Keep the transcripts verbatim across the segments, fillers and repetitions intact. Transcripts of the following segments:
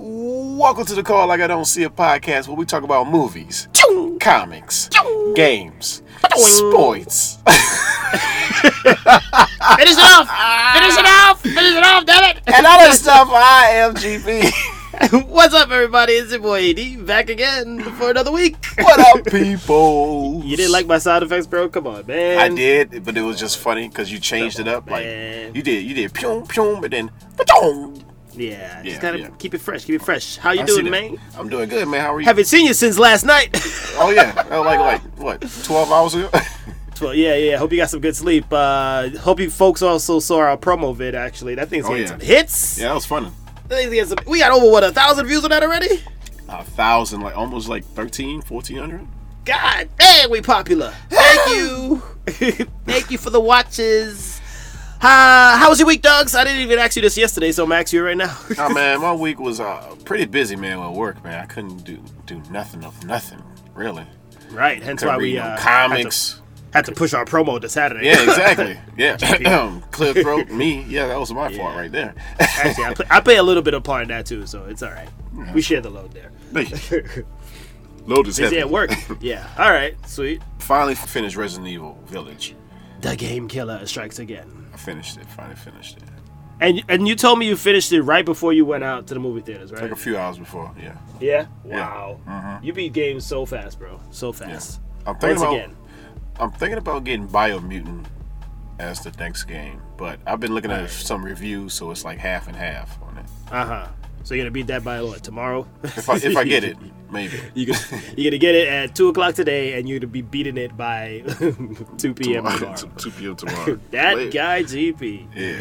Welcome to the Call Like I Don't See It podcast, where we talk about movies, comics, games, sports. Finish it off! Finish it off! Finish it off, damn it! And all that stuff. I am G B. What's up, everybody? It's your boy E D, back again for another week. What up, people? You didn't like my sound effects, bro? Come on, man. I did, but it was just funny because you changed Come it up. On, like man. you did, you did. Pyong, pyong, but then pyong. Yeah, yeah, just gotta yeah. keep it fresh, keep it fresh. How you I doing, man? I'm doing good, man. How are you? Haven't seen you since last night. Oh, yeah. Like, like what, twelve hours ago? twelve, yeah, yeah. Hope you got some good sleep. Uh, hope you folks also saw our promo vid, actually. That thing's oh, getting yeah. some hits. Yeah, that was fun. That some, we got over, what, one thousand views on that already? one thousand, like almost like thirteen, fourteen hundred. God damn, we popular. Thank you. Thank you for the watches. Uh, how was your week, Dogs? I didn't even ask you this yesterday, so I'm asking you right now. Oh, man, my week was uh, pretty busy, man, with work, man. I couldn't do do nothing of nothing, really. Right, hence why we uh, comics. Had, to, had to push our promo to Saturday. Yeah, exactly. Yeah, clear throat, me. Yeah, that was my yeah. fault right there. Actually, I play, I play a little bit of part in that, too, so it's all right. Yeah. We share the load there. Load is busy heavy. At work. Yeah, all right, sweet. Finally finished Resident Evil Village. The game killer strikes again. Finished it. Finally finished it. And and you told me you finished it right before you went out to the movie theaters, right? Like a few hours before. Yeah. Yeah. Wow. Yeah. Mm-hmm. You beat games so fast, bro. So fast. Yeah. I'm thinking Once about, again. I'm thinking about getting Biomutant as the next game, but I've been looking at right. some reviews, so it's like half and half on it. Uh huh. So you're gonna beat that by what, tomorrow? If I if I get it, maybe. You're gonna, you're gonna get it at two o'clock today, and you're gonna be beating it by two p.m. tomorrow. two p.m. tomorrow. That Labor. Guy G P. Yeah.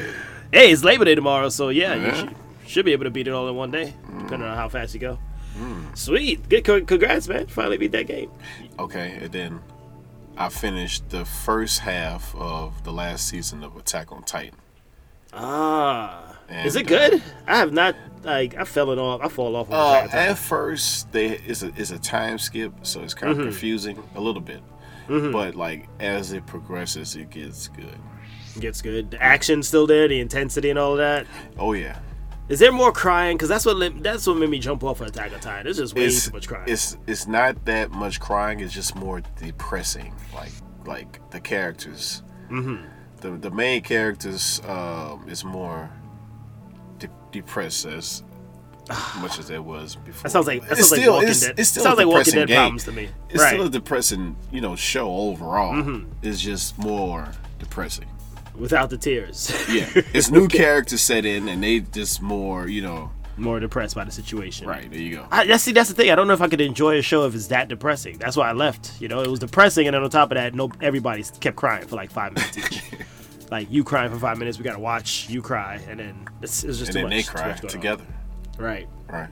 Hey, it's Labor Day tomorrow, so yeah, yeah. you sh- should be able to beat it all in one day, mm. depending on how fast you go. Mm. Sweet, good, c- congrats, man! Finally beat that game. Okay, and then I finished the first half of the last season of Attack on Titan. Ah. And, is it good? Uh, I have not, like, I fell it off. I fall off. Uh, time. At first, they it's a, it's a time skip, so it's kind of mm-hmm. confusing a little bit. Mm-hmm. But, like, as it progresses, it gets good. It gets good. The action's still there, the intensity and all of that. Oh, yeah. Is there more crying? Because that's what that's what made me jump off of Attack on Titan. There's just way it's, too much crying. It's it's not that much crying. It's just more depressing, like, like the characters. Mm-hmm. The, the main characters um, is more... depressed as much as it was before. That sounds like that sounds it's still, like Walking it's, Dead. It's still it sounds like Walking Dead game. Problems to me. It's right. still a depressing, you know, show overall. Mm-hmm. It's just more depressing without the tears. Yeah, it's new okay. characters set in, and they just more, you know, more depressed by the situation. Right there, you go. I, that's see, that's the thing. I don't know if I could enjoy a show if it's that depressing. That's why I left. You know, it was depressing, and then on top of that, no, everybody kept crying for like five minutes each. Like, you crying for five minutes, we gotta watch you cry, and then it's, it's just and too then much. And they cry together. On. Right. Right.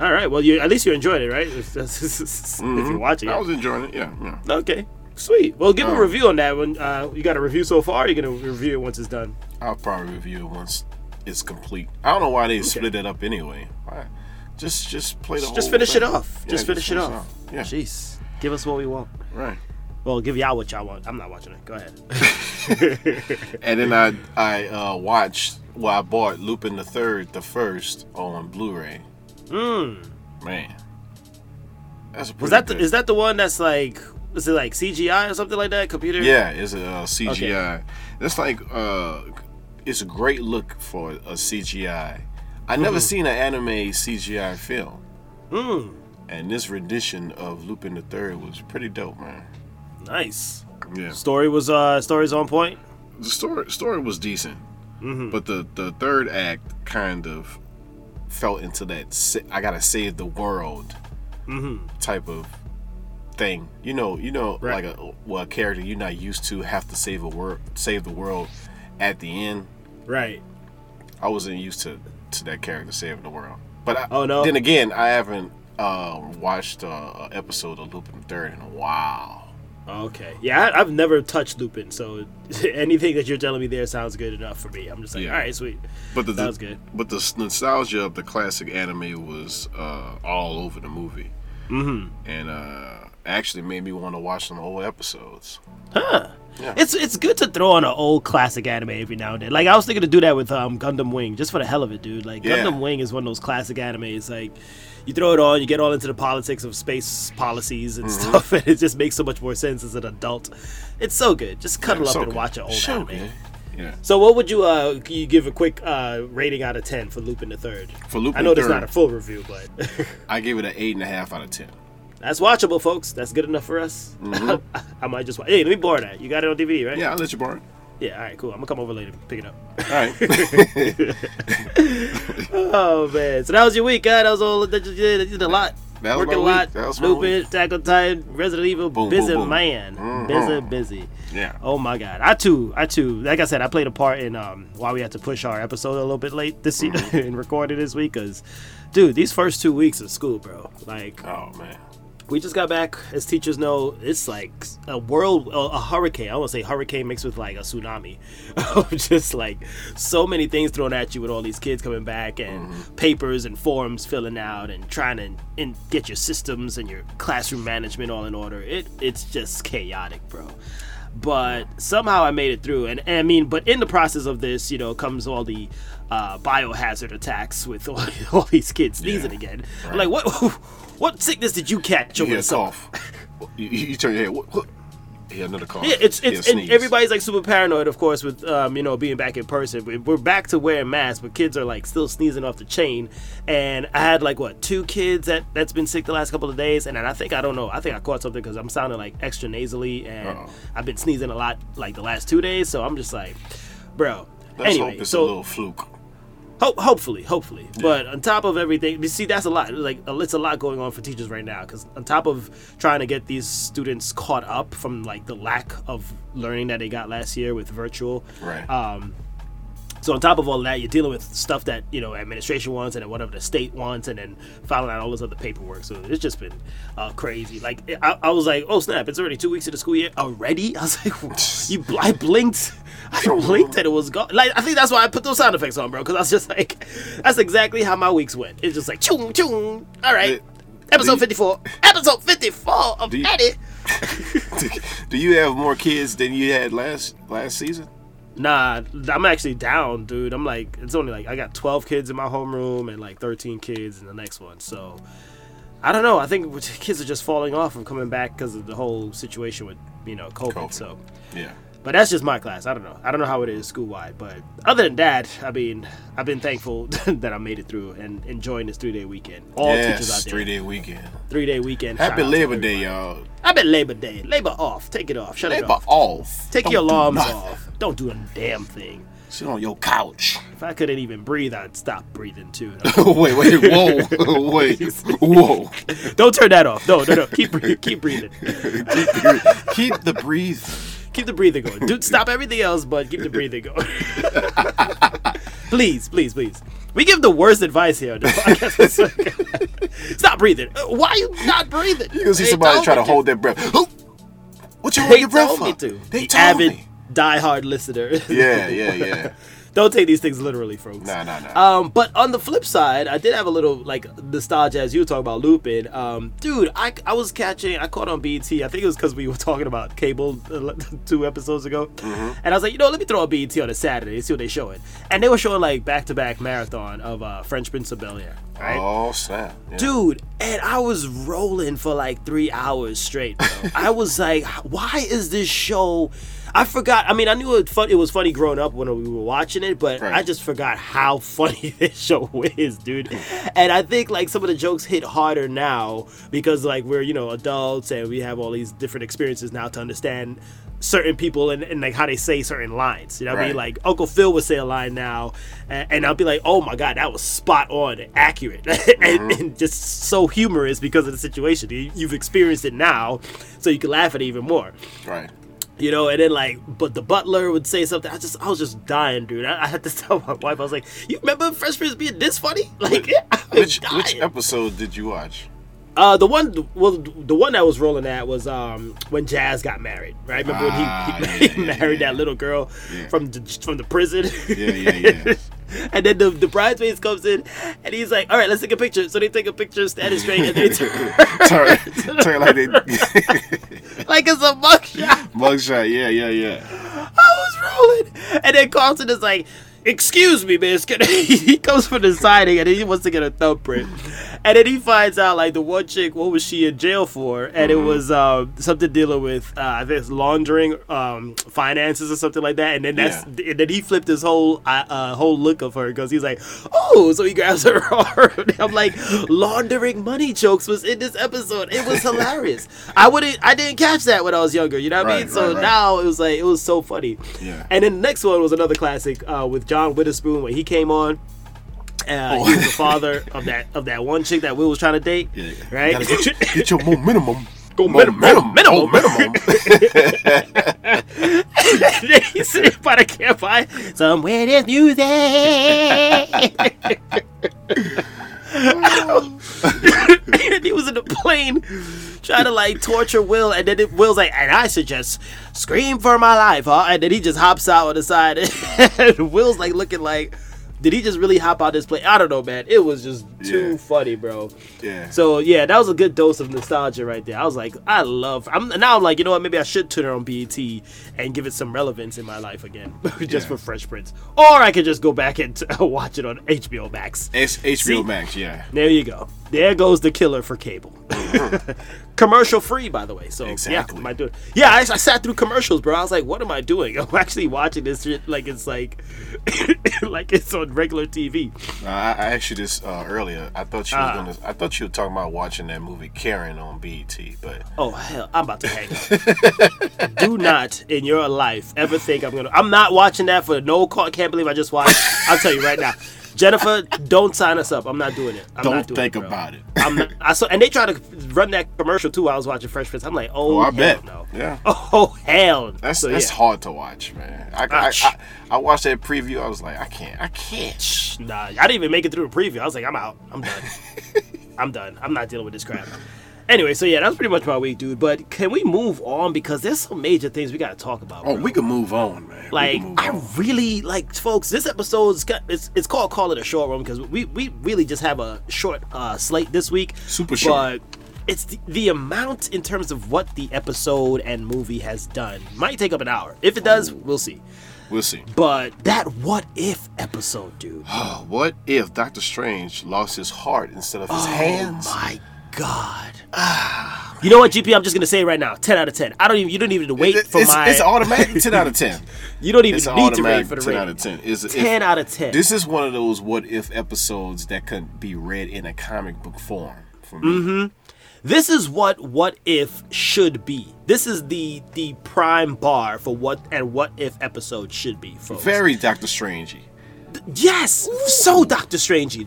All right. Well, you at least you enjoyed it, right? If, mm-hmm. if you're watching it. I was enjoying it, yeah. yeah. Okay. Sweet. Well, give uh, a review on that one. Uh, you got a review so far, or you're going to review it once it's done? I'll probably review it once it's complete. I don't know why they okay. split it up anyway. Why? Just just play the just whole Just finish thing. It off. Yeah, just finish, finish it off. off. Yeah. Jeez. Give us what we want. Right. Well, give y'all what y'all want. I'm not watching it. Go ahead. And then I I uh, watched, well, I bought Lupin the Third, the first, on Blu-ray. Mmm. Man. That's a pretty Was that good. The, is that the one that's like, is it like C G I or something like that? Computer? Yeah, it's a uh, C G I. Okay. That's like, uh, it's a great look for a C G I. I mm. never seen an anime C G I film. Mmm. And this rendition of Lupin the Third was pretty dope, man. Nice. Yeah. Story was uh story's on point. The story story was decent, mm-hmm. but the, the third act kind of fell into that I gotta save the world mm-hmm. type of thing. You know, you know, right. like a well a character you're not used to have to save a world, save the world at the end. Right. I wasn't used to, to that character saving the world, but I, oh no. Then again, I haven't uh, watched an episode of Lupin the Third in a while. Okay. Yeah, I, I've never touched Lupin, so anything that you're telling me there sounds good enough for me. I'm just like, yeah. all right, sweet. But the, sounds good. But the nostalgia of the classic anime was uh, all over the movie. Mm-hmm. And uh, actually made me want to watch some old episodes. Huh. Yeah. It's it's good to throw on an old classic anime every now and then. Like, I was thinking to do that with um, Gundam Wing, just for the hell of it, dude. Like, yeah. Gundam Wing is one of those classic animes. Like, you throw it on, you get all into the politics of space policies and mm-hmm. stuff, and it just makes so much more sense as an adult. It's so good. Just cuddle yeah, up so and good. watch an old so anime. Good. Yeah. So what would you uh you give a quick uh rating out of ten for Lupin the Third? For Lupin the Third, I know there's not a full review, but I gave it an eight and a half out of ten. That's watchable, folks. That's good enough for us. Mm-hmm. I might just watch. Hey, let me borrow that. You got it on D V D, right? Yeah, I'll let you borrow it. Yeah, all right, cool. I'm gonna come over later and pick it up. All right. Oh man, so that was your week, guy. That was all that you did. You did a lot. That was Working a lot. That was Lupin, Attack on Titan, Resident Evil. Boom, busy boom, boom. man. Mm-hmm. Busy, busy. Yeah. Oh my God. I too. I too. Like I said, I played a part in um why we had to push our episode a little bit late this year mm-hmm. and record it this week, because, dude, these first two weeks of school, bro. Like. Oh man. We just got back. As teachers know, it's like a world, a, a hurricane. I want to say hurricane mixed with like a tsunami. Just like so many things thrown at you with all these kids coming back and mm-hmm. papers and forms filling out and trying to and get your systems and your classroom management all in order. It It's just chaotic, bro. But somehow I made it through. And, and I mean, but in the process of this, you know, comes all the uh, biohazard attacks with all, all these kids sneezing yeah. again. Right. Like, what? What sickness did you catch over the summer? You, you turn your head. What, what? Yeah, another cough. Yeah, it's it's and everybody's like super paranoid, of course, with um, you know, being back in person. We're back to wearing masks, but kids are like still sneezing off the chain. And I had like what two kids that that's been sick the last couple of days, and, and I think I don't know. I think I caught something because I'm sounding like extra nasally, and Uh-oh. I've been sneezing a lot like the last two days. So I'm just like, bro. Let's anyway, hope it's so, a little fluke. Ho- hopefully, hopefully. Yeah. But on top of everything, you see, that's a lot. Like, it's a lot going on for teachers right now. Because on top of trying to get these students caught up from like the lack of learning that they got last year with virtual, right? Um, so on top of all that, you're dealing with stuff that, you know, administration wants and then whatever the state wants, and then filing out all this other paperwork. So it's just been uh, crazy. Like I-, I was like, oh snap! It's already two weeks of the school year already. I was like, you bl- I blinked. I blinked and it was gone. Like, I think that's why I put those sound effects on, bro, because I was just like, that's exactly how my weeks went. It's just like, chung, chung. All right. The, episode the, fifty-four. Episode fifty-four of do you, Eddie. do, do you have more kids than you had last last season? Nah, I'm actually down, dude. I'm like, it's only like, I got twelve kids in my homeroom and like thirteen kids in the next one. So, I don't know. I think kids are just falling off and coming back because of the whole situation with, you know, COVID. COVID. So, yeah. But that's just my class. I don't know. I don't know how it is school-wide. But other than that, I mean, I've been thankful that I made it through and enjoying this three-day weekend. All yes, teachers out there. three-day weekend. Three-day weekend. Happy Labor Day, y'all. Happy Labor Day. Labor off. Take it off. Shut Labor it off. Labor off. Take don't your alarms off. Don't do a damn thing. Sit on your couch. If I couldn't even breathe, I'd stop breathing, too. wait, wait. Whoa. wait. Whoa. Don't turn that off. No, no, no. Keep, keep breathing. Keep the breathing. Keep the breathing going. Dude, stop everything else, but keep the breathing going. Please, please, please. We give the worst advice here on the podcast. Stop breathing. Why are you not breathing? You're going to see they somebody try to you. hold their breath. What you hold your breath for? They told me to. They the told avid, me. diehard listener. Yeah, yeah, yeah. Don't take these things literally, folks. Nah, nah, nah. Um, but on the flip side, I did have a little, like, nostalgia as you were talking about Lupin. Um, dude, I, I was catching, I caught on B E T. I think it was because we were talking about cable uh, two episodes ago. Mm-hmm. And I was like, you know, let me throw on B E T on a Saturday and see what they showing. And they were showing, like, back-to-back marathon of uh, Fresh Prince of Bel-Air. Right? Oh, snap. Yeah. Dude, and I was rolling for, like, three hours straight, bro. I was like, why is this show... I forgot. I mean, I knew it, fun, it was funny growing up when we were watching it, but right. I just forgot how funny this show is, dude. And I think, like, some of the jokes hit harder now because, like, we're, you know, adults and we have all these different experiences now to understand certain people and, and like, how they say certain lines. You know what right. I mean? Like, Uncle Phil would say a line now, and, and I'll be like, oh, my God, that was spot on and accurate mm-hmm. and, and just so humorous because of the situation. You, you've experienced it now, so you can laugh at it even more. Right. You know, and then like, but the butler would say something. I just, I was just dying, dude. I, I had to tell my wife. I was like, "You remember Fresh Prince being this funny?" Like, yeah, which dying. which episode did you watch? Uh, the one, well, the one that was rolling at was um when Jazz got married, right? Remember ah, when he, he, yeah, he yeah, married yeah. that little girl yeah. from the, from the prison? Yeah, yeah, yeah. And then the, the bridesmaids comes in, and he's like, all right, let's take a picture. So they take a picture, standing straight, and they turn. turn, turn like they... like it's a mugshot. Mugshot, yeah, yeah, yeah. I was rolling. And then Carlton is like, excuse me, man. He comes for the signing, and then he wants to get a thumbprint. And then he finds out, like, the one chick, what was she in jail for? And mm-hmm. it was uh, something dealing with, uh, I think, laundering um, finances or something like that. And then that's yeah. and then he flipped his whole uh, whole look of her because he's like, oh, so he grabs her arm. I'm like, laundering money jokes was in this episode. It was hilarious. I wouldn't, I didn't catch that when I was younger. You know what right, I mean? Right, so right. now it was like, it was so funny. Yeah. And then the next one was another classic uh, with John Witherspoon when he came on. Uh, oh. He was the father of that of that one chick that Will was trying to date, yeah, yeah. right? You get, your, get your momentum, go minimum, minimum, minimum, minimum. And then he's sitting by the campfire. Somewhere there's music. And he was in the plane trying to like torture Will, and then it, Will's like, and I should just scream for my life, huh? And then he just hops out on the side, and Will's like looking like. Did he just really hop out this play? I don't know, man. It was just too yeah. funny, bro. Yeah. So, yeah, that was a good dose of nostalgia right there. I was like, I love... I'm Now I'm like, you know what? Maybe I should turn it on B E T and give it some relevance in my life again. just yeah. for Fresh Prince. Or I could just go back and t- watch it on H B O Max. It's H B O See? Max, yeah. There you go. There goes the killer for cable. Commercial free, by the way. So, exactly. yeah, am I doing? Yeah, I, I sat through commercials, bro. I was like, what am I doing? I'm actually watching this shit like it's like... like it's on regular T V. Uh, I, I asked you this uh, earlier. I thought you uh, was gonna. I thought you were talking about watching that movie Karen on B E T, but oh hell, I'm about to hang up. Do not in your life ever think I'm gonna. I'm not watching that for no call. Can't believe I just watched. I'll tell you right now, Jennifer, don't sign us up. I'm not doing it. I'm don't not doing think it, bro. About it. I'm not, I saw, and they tried to run that commercial too. While I was watching Fresh Prince. I'm like, oh, oh I hell bet. No. Yeah. Oh hell. That's so, that's yeah. hard to watch, man. I, I, I, I watched that preview. I was like, I can't. I can't. Nah, I didn't even make it through the preview. I was like, I'm out. I'm done. I'm done. I'm not dealing with this crap. Anyway, so yeah, that's pretty much my week, dude. But can we move on because there's some major things we gotta talk about. Oh, bro. We can move on, man. Like I on. really like, folks. This episode's got, it's it's called Call It a Short One because we we really just have a short uh, slate this week. Super short. But it's the, the amount in terms of what the episode and movie has done might take up an hour. If it does, Ooh. we'll see. We'll see. But that what if episode, dude. Oh, what if Doctor Strange lost his heart instead of his oh, hands? Oh my God. Ah, you know what, G P? I'm just gonna say it right now. Ten out of ten. I don't even. You don't even need to wait it's, for it's, my. It's automatic. Ten out of ten. You don't even it's need to wait for the rating. Ten out of ten. It's, ten if, out of ten. This is one of those what if episodes that could be read in a comic book form. For me. Mm-hmm. This is what what if should be. This is the the prime bar for what and what if episode should be. Folks. Very Doctor Strange-y. Yes, Ooh. so Doctor Strangey.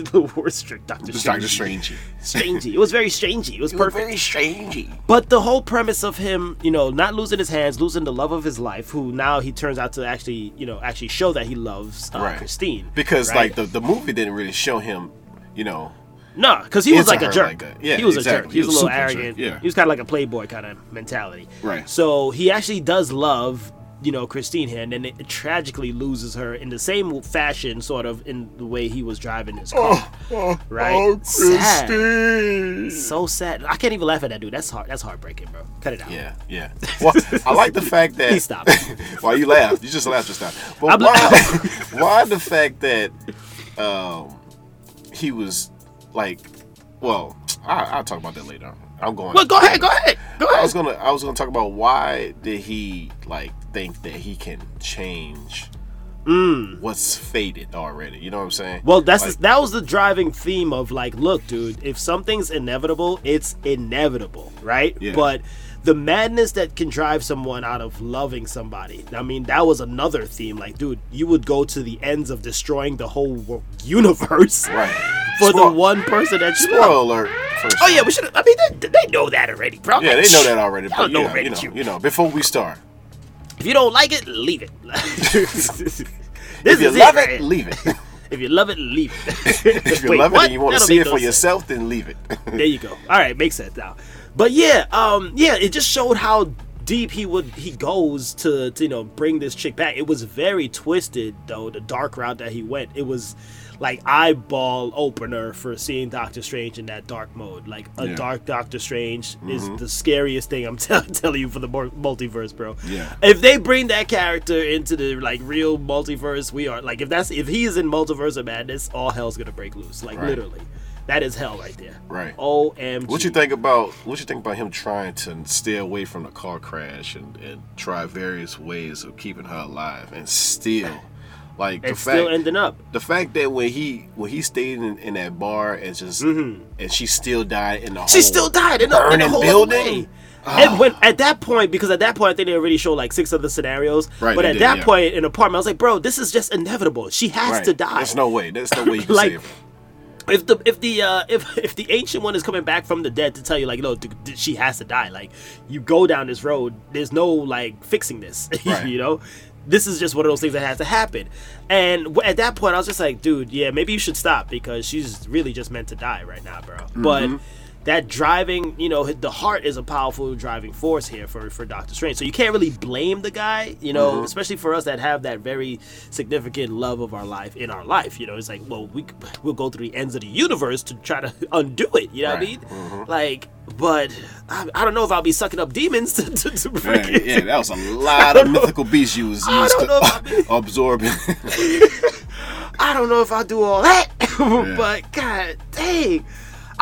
The worst trick, Doctor Strangey. Doctor Strangey. Strangey. It was very Strangey. It was it perfect. Was very Strangey. But the whole premise of him, you know, not losing his hands, losing the love of his life, who now he turns out to actually, you know, actually show that he loves uh, right. Christine. Because right? like the, the movie didn't really show him, you know. No, nah, because he was like a jerk. Like yeah, he was exactly. a jerk. He was, he was a little arrogant. Yeah. He was kind of like a playboy kind of mentality. Right. So he actually does love. You know, Christine here, and then it tragically loses her in the same fashion, sort of, in the way he was driving his car. Oh, oh, right? Oh, Christine! Sad. So sad. I can't even laugh at that dude. That's hard. That's heartbreaking, bro. Cut it out. Yeah, yeah. Well, I like the fact that... Please stop. While you laugh. You just laughed just now. But why, why the fact that um, he was, like... Well, I, I'll talk about that later on. I'm going. Look, go ahead, go ahead, go ahead. I was gonna, I was gonna talk about why did he like think that he can change mm. what's fated already? You know what I'm saying? Well, that's like, that was the driving theme of like, look, dude, if something's inevitable, it's inevitable, right? Yeah. But the madness that can drive someone out of loving somebody. I mean, that was another theme. Like, dude, you would go to the ends of destroying the whole universe, right? For Spoil- the one person that you love. Spoiler alert. Oh, yeah, we should have. I mean, they, they know that already, bro. Yeah, they know that already. But you know, know, you, know, you know, before we start. If you don't like it, leave it. this if you is love it, right? it, leave it. If you love it, leave it. if you Wait, love what? it and you want That'll to see it no for sense. yourself, then leave it. There you go. All right, makes sense now. But, yeah, um, yeah, it just showed how deep he would he goes to, to you know bring this chick back. It was very twisted, though, the dark route that he went. It was like eyeball opener for seeing Doctor Strange in that dark mode. Like a yeah. dark Doctor Strange mm-hmm. is the scariest thing I'm t- telling you for the multiverse, bro. Yeah. If they bring that character into the like real multiverse, we are like if that's if he is in Multiverse of Madness, all hell's gonna break loose. Like right. literally, that is hell right there. Right. O M G. What you think about what you think about him trying to stay away from the car crash and, and try various ways of keeping her alive and still. Like it's the fact, still ending up. The fact that when he when he stayed in, in that bar and just mm-hmm. and she still died in the she hole, still died in the, in the whole building. Oh. And when at that point, because at that point I think they already showed like six other scenarios. Right, but at did, that yeah. point in the apartment, I was like, bro, this is just inevitable. She has right. to die. There's no way. There's no way you can like, save her. If the if the uh, if if the ancient one is coming back from the dead to tell you like no th- th- she has to die, like you go down this road, there's no like fixing this. Right. You know. This is just one of those things that has to happen. And at that point, I was just like, dude, yeah, maybe you should stop because she's really just meant to die right now, bro. Mm-hmm. But that driving, you know, the heart is a powerful driving force here for, for Doctor Strange. So you can't really blame the guy, you know, mm-hmm. especially for us that have that very significant love of our life in our life. You know, it's like, well, we, we'll go through the ends of the universe to try to undo it. You know right. what I mean? Mm-hmm. Like... But I, I don't know if I'll be sucking up demons to, to, to break Man, it. Yeah, that was a lot of know. mythical beasts you was used to uh, be... absorbing. I don't know if I'll do all that, yeah. but god dang.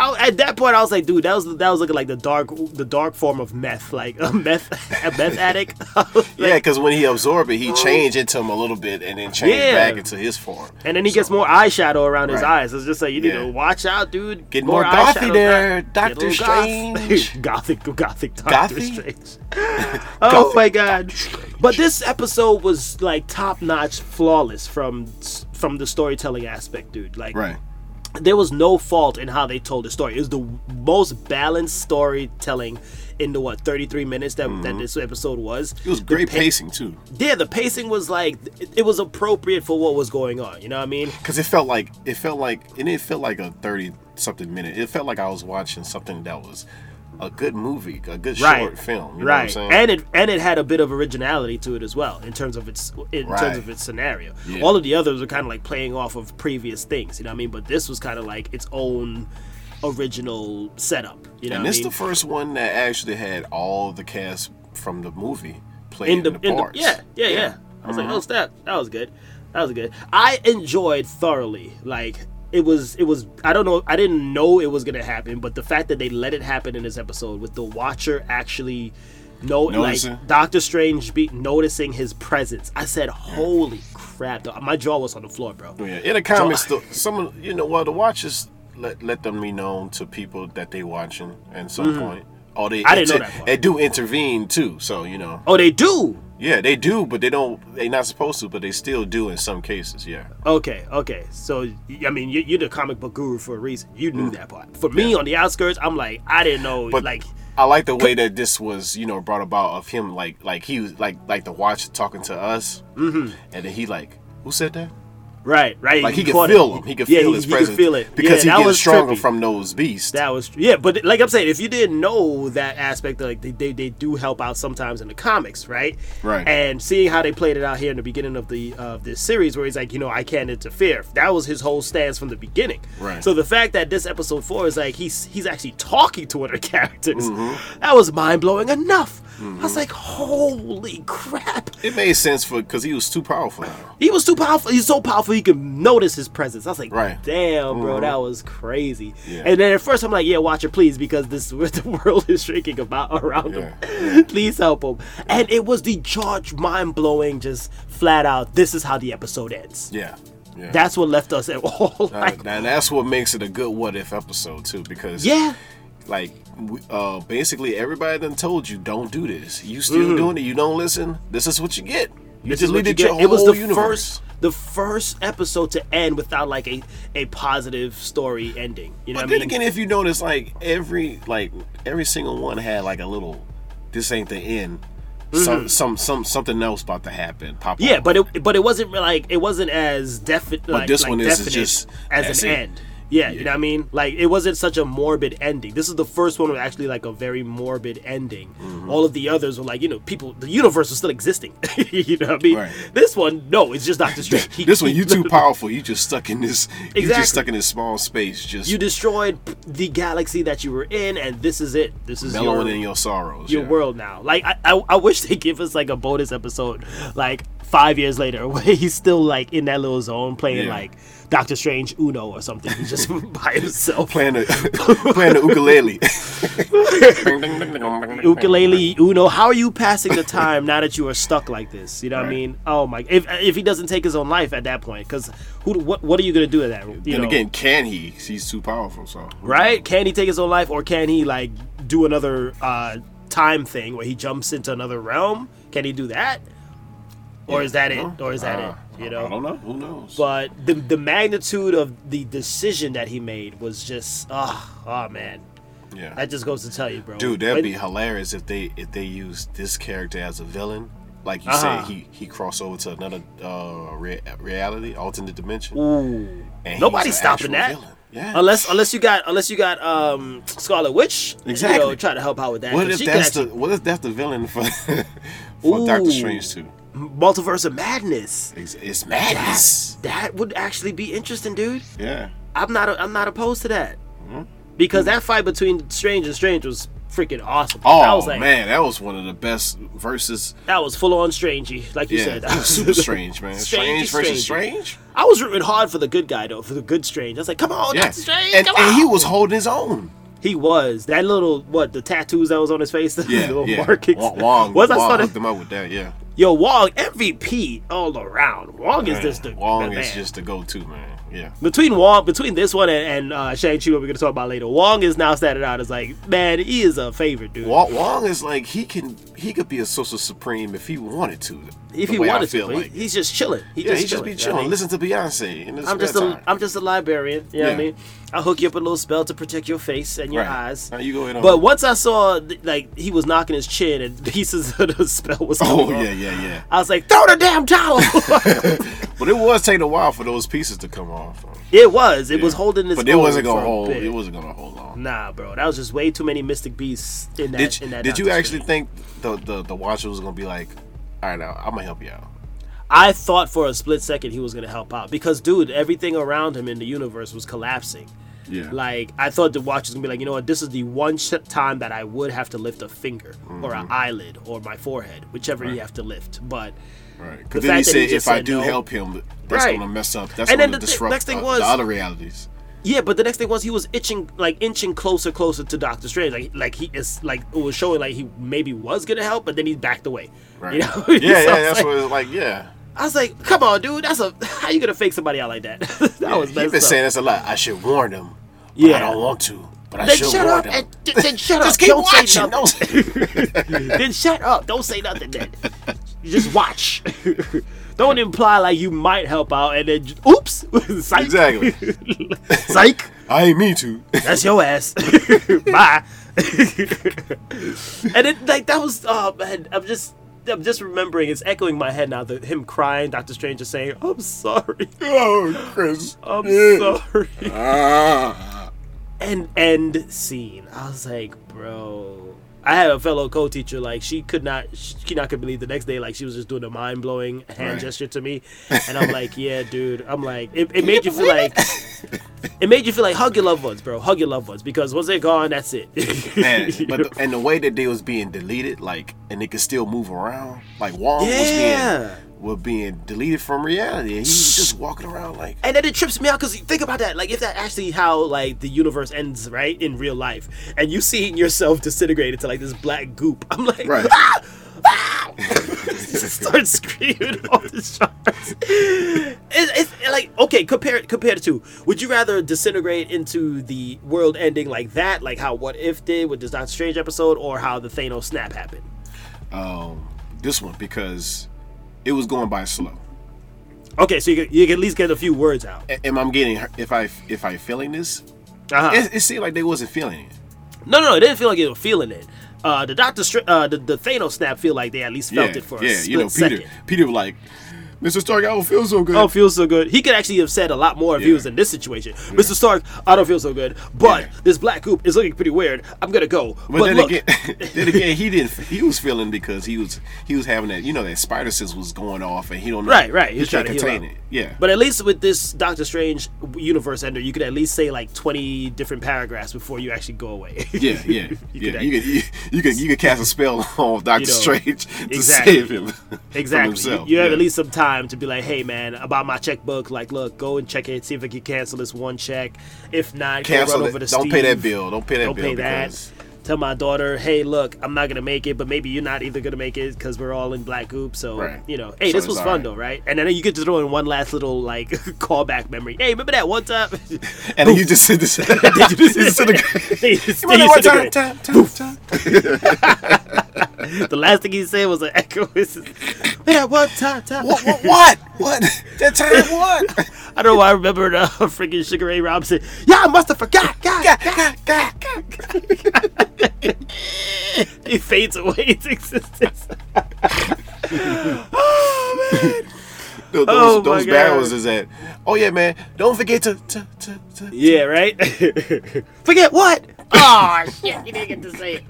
I, at that point, I was like, dude, that was that was looking like the dark the dark form of meth, like a meth a meth addict. Like, yeah, because when he absorbed it, he changed into him a little bit and then changed yeah. back into his form. And then he so, gets more eyeshadow around right. his eyes. It's just like, you need yeah. to watch out, dude. Get more, more gothy there, Doctor Strange. Gothic, gothic Doctor gothy? Strange. Oh my god. But this episode was like top-notch, flawless from from the storytelling aspect, dude. Like. Right. There was no fault in how they told the story. It was the most balanced storytelling in the, what, thirty-three minutes that, mm-hmm. that this episode was. It was great pa- pacing, too. Yeah, the pacing was, like, it, it was appropriate for what was going on, you know what I mean? Because it felt like, it felt like, and it felt like a thirty-something minute. It felt like I was watching something that was a good movie, a good right. short film, you right. know what I'm saying? And it and it had a bit of originality to it as well in terms of its in right. terms of its scenario. Yeah. All of the others were kind of like playing off of previous things, you know what I mean? But this was kind of like its own original setup, you know. And what this is the first one that actually had all the cast from the movie playing in the, the in parts. The, yeah, yeah, yeah, yeah. I was mm-hmm. like, "Oh, snap. That was good. That was good." I enjoyed thoroughly like It was, it was, I don't know, I didn't know it was going to happen, but the fact that they let it happen in this episode with the Watcher actually, no, like, Doctor Strange be noticing his presence. I said, holy crap, though. My jaw was on the floor, bro. Yeah, in the comments, the, someone, you know, well, the Watchers let, let them be known to people that they watching at some mm-hmm. point. Oh, they, I didn't inter- know that part. They do intervene, too, so, you know. Oh, they do? Yeah, they do, but they don't. They're not supposed to, but they still do in some cases. Yeah. Okay. Okay. So I mean, you, you're the comic book guru for a reason. You knew mm. that part. For me, yeah. on the outskirts, I'm like, I didn't know. But like, I like the way that this was, you know, brought about of him, like, like he was, like, like the Watcher talking to us, mm-hmm. and then he like, who said that? Right. Right. Like he, he could feel it. him. He could yeah, feel he, his he presence. Could feel it because yeah, he gets stronger trippy. from those beasts. That was yeah. But like I'm saying, if you didn't know that aspect, like they, they they do help out sometimes in the comics, right? Right. And seeing how they played it out here in the beginning of the of this series, where he's like, you know, I can't interfere. That was his whole stance from the beginning. Right. So the fact that this episode four is like he's he's actually talking to other characters, mm-hmm. that was mind blowing enough. Mm-hmm. I was like, holy crap! It made sense for because he was too powerful. He was too powerful. He's so powerful. He could notice his presence. I was like, right. damn, bro, mm-hmm. that was crazy. Yeah. And then at first I'm like, yeah, Watcher, please, because this is what the world is shrinking about around yeah. him. Please help him. Yeah. And it was the charge, mind blowing, just flat out. This is how the episode ends. Yeah. Yeah. That's what left us at all. Like, now, now that's what makes it a good what if episode too, because yeah. like uh, basically everybody done told you don't do this. You still mm-hmm. doing it. You don't listen. This is what you get. You this deleted you your whole it was the universe. First The first episode to end without like a, a positive story ending. You know but what then I mean? Again, if you notice, like every like every single one had like a little, this ain't the end. Mm-hmm. Some some some something else about to happen. Pop yeah, up. but it but it wasn't like it wasn't as defi- like, like definite. But this one is just as an it. end. Yeah, yeah, you know what I mean? Like, it wasn't such a morbid ending. This is the first one with actually, like, a very morbid ending. Mm-hmm. All of the others were like, you know, people, the universe was still existing. You know what I mean? Right. This one, no, it's just Doctor Strange. He, this one, you're too powerful. You just stuck in this, exactly. you just stuck in this small space. Just You destroyed the galaxy that you were in, and this is it. This is Mellowing your, in your sorrows. Your yeah. world now. Like, I, I, I wish they give us, like, a bonus episode, like, five years later, where he's still, like, in that little zone playing, yeah. like, Doctor Strange Uno or something. He's just by himself. Playing the, playing the ukulele. Ukulele, Uno. How are you passing the time now that you are stuck like this? You know right. what I mean? Oh, my. If if he doesn't take his own life at that point, because who? What, what are you going to do at that? You then know? Again, can he? He's too powerful, so. Right? Can he take his own life, or can he, like, do another uh, time thing where he jumps into another realm? Can he do that? Or is that it? Or is that uh, it? You know? I don't know. Who knows? But the the magnitude of the decision that he made was just, oh, oh man. Yeah. That just goes to tell you, bro. Dude, that'd but, be hilarious if they if they used this character as a villain. Like you uh-huh. said, he he crossed over to another uh, re- reality, alternate dimension. Ooh. And nobody's stopping that. Villain. Yeah. Unless unless you got unless you got um, Scarlet Witch, exactly. You know, try to help out with that. What if that's the actually... what if that's the villain for for Ooh. Doctor Strange too? Multiverse of Madness. It's, it's madness. That, that would actually be interesting, dude. Yeah. I'm not. I'm not opposed to that. Mm-hmm. Because mm-hmm. that fight between Strange and Strange was freaking awesome. Oh I was like, man, that was one of the best verses. That was full on Strangey, like you yeah, said. That was super strange, man. Strange, strange versus strange. strange. I was rooting hard for the good guy though, for the good Strange. I was like, come on, yeah. Doctor Strange, and, come and on. He was holding his own. He was. That little, what, the tattoos that was on his face? The yeah, little yeah. markings. Wong, Wong, Once Wong I started, hooked him up with that, yeah. Yo, Wong, M V P all around. Wong man, is just the Wong man. is just the go-to, man. Yeah. Between Wong, between this one and, and uh, Shang-Chi, what we're going to talk about later, Wong is now standing out as like, man, he is a favorite, dude. Wong, Wong is like, he can he could be a social supreme if he wanted to. If he wanted to, like. He's just chilling. He yeah, just he's chilling, just be chilling. You know? Listen to Beyonce. I'm just, a, I'm just a librarian. You yeah. know what I mean? I'll hook you up with a little spell to protect your face and your right. eyes. Now you go ahead on. But once I saw, like, he was knocking his chin and pieces of the spell was coming Oh, yeah, on, yeah, yeah. I was like, throw the damn towel! But it was taking a while for those pieces to come off. It was. It yeah. was holding this But it wasn't going to hold. It wasn't going to hold on. Nah, bro. That was just way too many Mystic Beasts in that. Did you, in that did you actually think the, the, the Watcher was going to be like, all right, now I'm gonna help you out? I thought for a split second he was gonna help out because, dude, everything around him in the universe was collapsing. Yeah. Like, I thought the Watcher's gonna be like, you know what? This is the one time that I would have to lift a finger mm-hmm. or an eyelid or my forehead, whichever right. you have to lift. But right, because the then he said, he if said I do no, help him, that's right. gonna mess up. That's and gonna the disrupt next thing uh, was, the other realities. Yeah, but the next thing was he was itching, like inching closer, closer to Doctor Strange. Like, like he is, like it was showing, like he maybe was gonna help, but then he backed away. Right. You know? Yeah, so yeah, that's like, what it was like. Yeah. I was like, come on, dude. That's a how you gonna fake somebody out like that? That yeah, was. You've been saying this a lot. I should warn him. Yeah. I don't want to, but I then should shut warn up him. And, th- then shut up. Just keep don't watching. Don't say then shut up. Don't say nothing. Then just watch. Don't imply like you might help out and then, just, oops, psych. Exactly. Psych. I ain't mean to. That's your ass. Bye. And then like that was, oh man, I'm just, I'm just remembering. It's echoing in my head now. The, him crying, Doctor Strange is saying, "I'm sorry." Oh, Chris. I'm yeah. sorry. Ah. And end scene. I was like, bro. I had a fellow co-teacher, like, she could not, she not could believe the next day, like, she was just doing a mind-blowing hand right. gesture to me, and I'm like, yeah, dude, I'm like, it, it made you feel like, it made you feel like, hug your loved ones, bro, hug your loved ones, because once they're gone, that's it. Man, but the, and the way that they was being deleted, like, and they could still move around, like, Wong yeah. was being... were being deleted from reality. And he was just walking around like... And then it trips me out because think about that. Like, if that actually how, like, the universe ends, right, in real life, and you seeing yourself disintegrated to, like, this black goop, I'm like, right. ah! Ah! Start screaming off the charts. It, it's like, okay, compare compare the two. Would you rather disintegrate into the world ending like that, like how What If did with this Doctor Strange episode, or how the Thanos snap happened? Um, this one, because... it was going by slow. Okay, so you can, you can at least get a few words out. Am I getting if I if I feeling this? Uh-huh. It, it seemed like they wasn't feeling it. No, no, no, it didn't feel like they were feeling it. Uh, the Doctor Str- uh, the, the Thanos snap feel like they at least felt yeah, it for yeah, a split you know, Peter, second. Peter was like, Mister Stark, I don't feel so good. I don't feel so good. He could actually have said a lot more if yeah. he was in this situation. Yeah. Mister Stark, I don't feel so good, but yeah. this black goop is looking pretty weird. I'm gonna go. But, but then look. again, then again, he didn't. He was feeling because he was he was having that. You know, that spider sense was going off, and he don't know. Right, right. He's, he's trying, trying to contain it. Yeah. But at least with this Doctor Strange universe ender, you could at least say like twenty different paragraphs before you actually go away. Yeah, yeah, you yeah. Could you could you, you could you could cast a spell on Doctor you know, Strange to exactly. save him. Exactly. Himself. You, you have yeah. at least some time. to be like, hey man, about my checkbook, like, look, go and check it, see if I can cancel this one check. If not, cancel go run over to Steve. Don't pay that bill. Don't pay that don't bill. Don't pay that. Tell my daughter, hey, look, I'm not gonna make it, but maybe you're not either gonna make it because we're all in black goop. So right. you know, hey, so this was fun right. though, right? And then you get to throw in one last little like callback memory. Hey, remember that one time? And then you just said this. Did you just remember one time? Time, time, time. The last thing he said was an echo. Yeah, what time? time. What, what? What? What? That time? What? I don't know why I remembered uh, freaking Sugar Ray Robinson. Yeah, I must have forgot. God, God, God, God, God. He fades away into existence. Oh man. Those, oh those barrels is at. Oh yeah, man. Don't forget to. to, to, to yeah, right. Forget what? Oh shit! You didn't get to say it.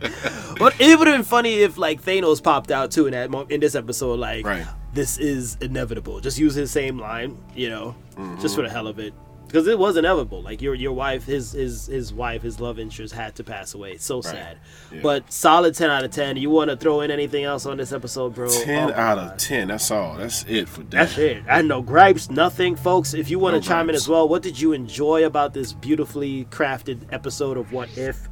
But it would have been funny if like Thanos popped out too in that in this episode. Like, right. this is inevitable. Just use his same line, you know, mm-hmm. just for the hell of it, because it was inevitable. Like your your wife, his his his wife, his love interest had to pass away. It's so right. sad. Yeah. But solid ten out of ten. You want to throw in anything else on this episode, bro? Ten oh, out of ten. That's all. That's it for that. That's it. I know gripes, nothing, folks. If you want to no chime gripes. in as well, what did you enjoy about this beautifully crafted episode of What If?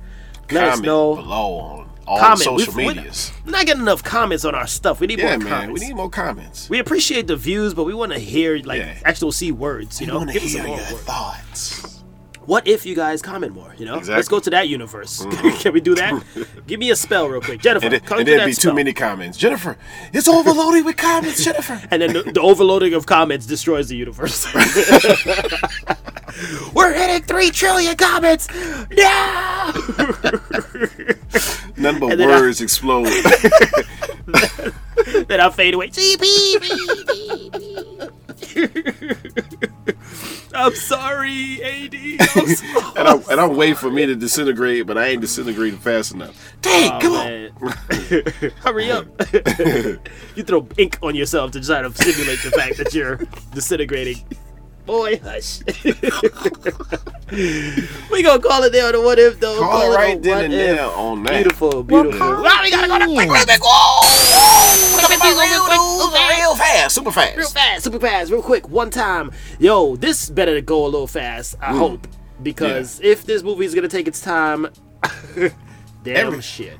Let Comment us know below on all the social We've, medias. We're not getting enough comments on our stuff. We need yeah, more man. comments. We need more comments. We appreciate the views, but we want to hear like yeah. actual C words. You we know, give hear us your word. thoughts. What if you guys comment more? You know, exactly. Let's go to that universe. Mm. Can we do that? Give me a spell real quick, Jennifer. And, it, come and there'd that be spell. too many comments, Jennifer. It's overloaded with comments, Jennifer. And then the, the overloading of comments destroys the universe. We're hitting three trillion comments. No. None but words I, explode. then, then I fade away. I'm sorry, A D. I'm so and, I, and I'm waiting for me to disintegrate, but I ain't disintegrating fast enough. Dang, oh, come man. on. Hurry up. You throw ink on yourself to try to simulate the fact that you're disintegrating. Boy, hush. We gonna call it there on the What If, though. Call, call it right then and there on that. Beautiful, beautiful. Well, wow, we gotta go to quick, real quick. Whoa! Real, real, real, real, real fast, super fast. Real fast, super fast, real quick. One time. Yo, this better go a little fast, I mm. hope. Because yeah. if this movie's gonna take its time, damn Every- shit.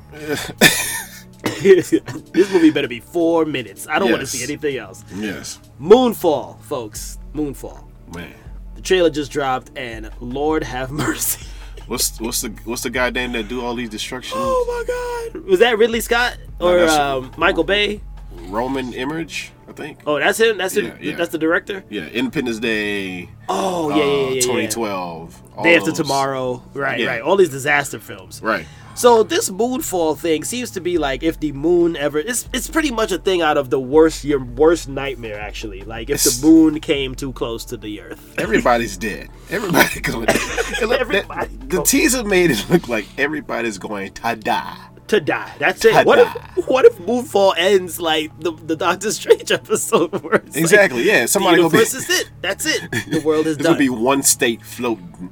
This movie better be four minutes. I don't yes. want to see anything else. Yes. Moonfall, folks. Moonfall. Man, the trailer just dropped, and Lord have mercy. what's what's the what's the guy name that do all these destructions? Oh my God! Was that Ridley Scott or no, um, Michael Bay? Roman Emmerich, I think. Oh, that's him. That's yeah, him. Yeah. That's the director. Yeah, Independence Day. Oh yeah, yeah, yeah. yeah twenty twelve. Yeah. Day After Tomorrow. Right, yeah. right. All these disaster films. Right. So this moonfall thing seems to be like if the moon ever it's it's pretty much a thing out of the worst your worst nightmare actually. Like if it's, the moon came too close to the earth. Everybody's dead. Everybody going dead. Everybody that, the teaser made it look like everybody's going to die. To die. That's it. Ta-da. What if what if Moonfall ends like the, the Doctor Strange episode? Where it's exactly. Like, yeah. Somebody will be. This is it. That's it. The world is done. There will be one state floating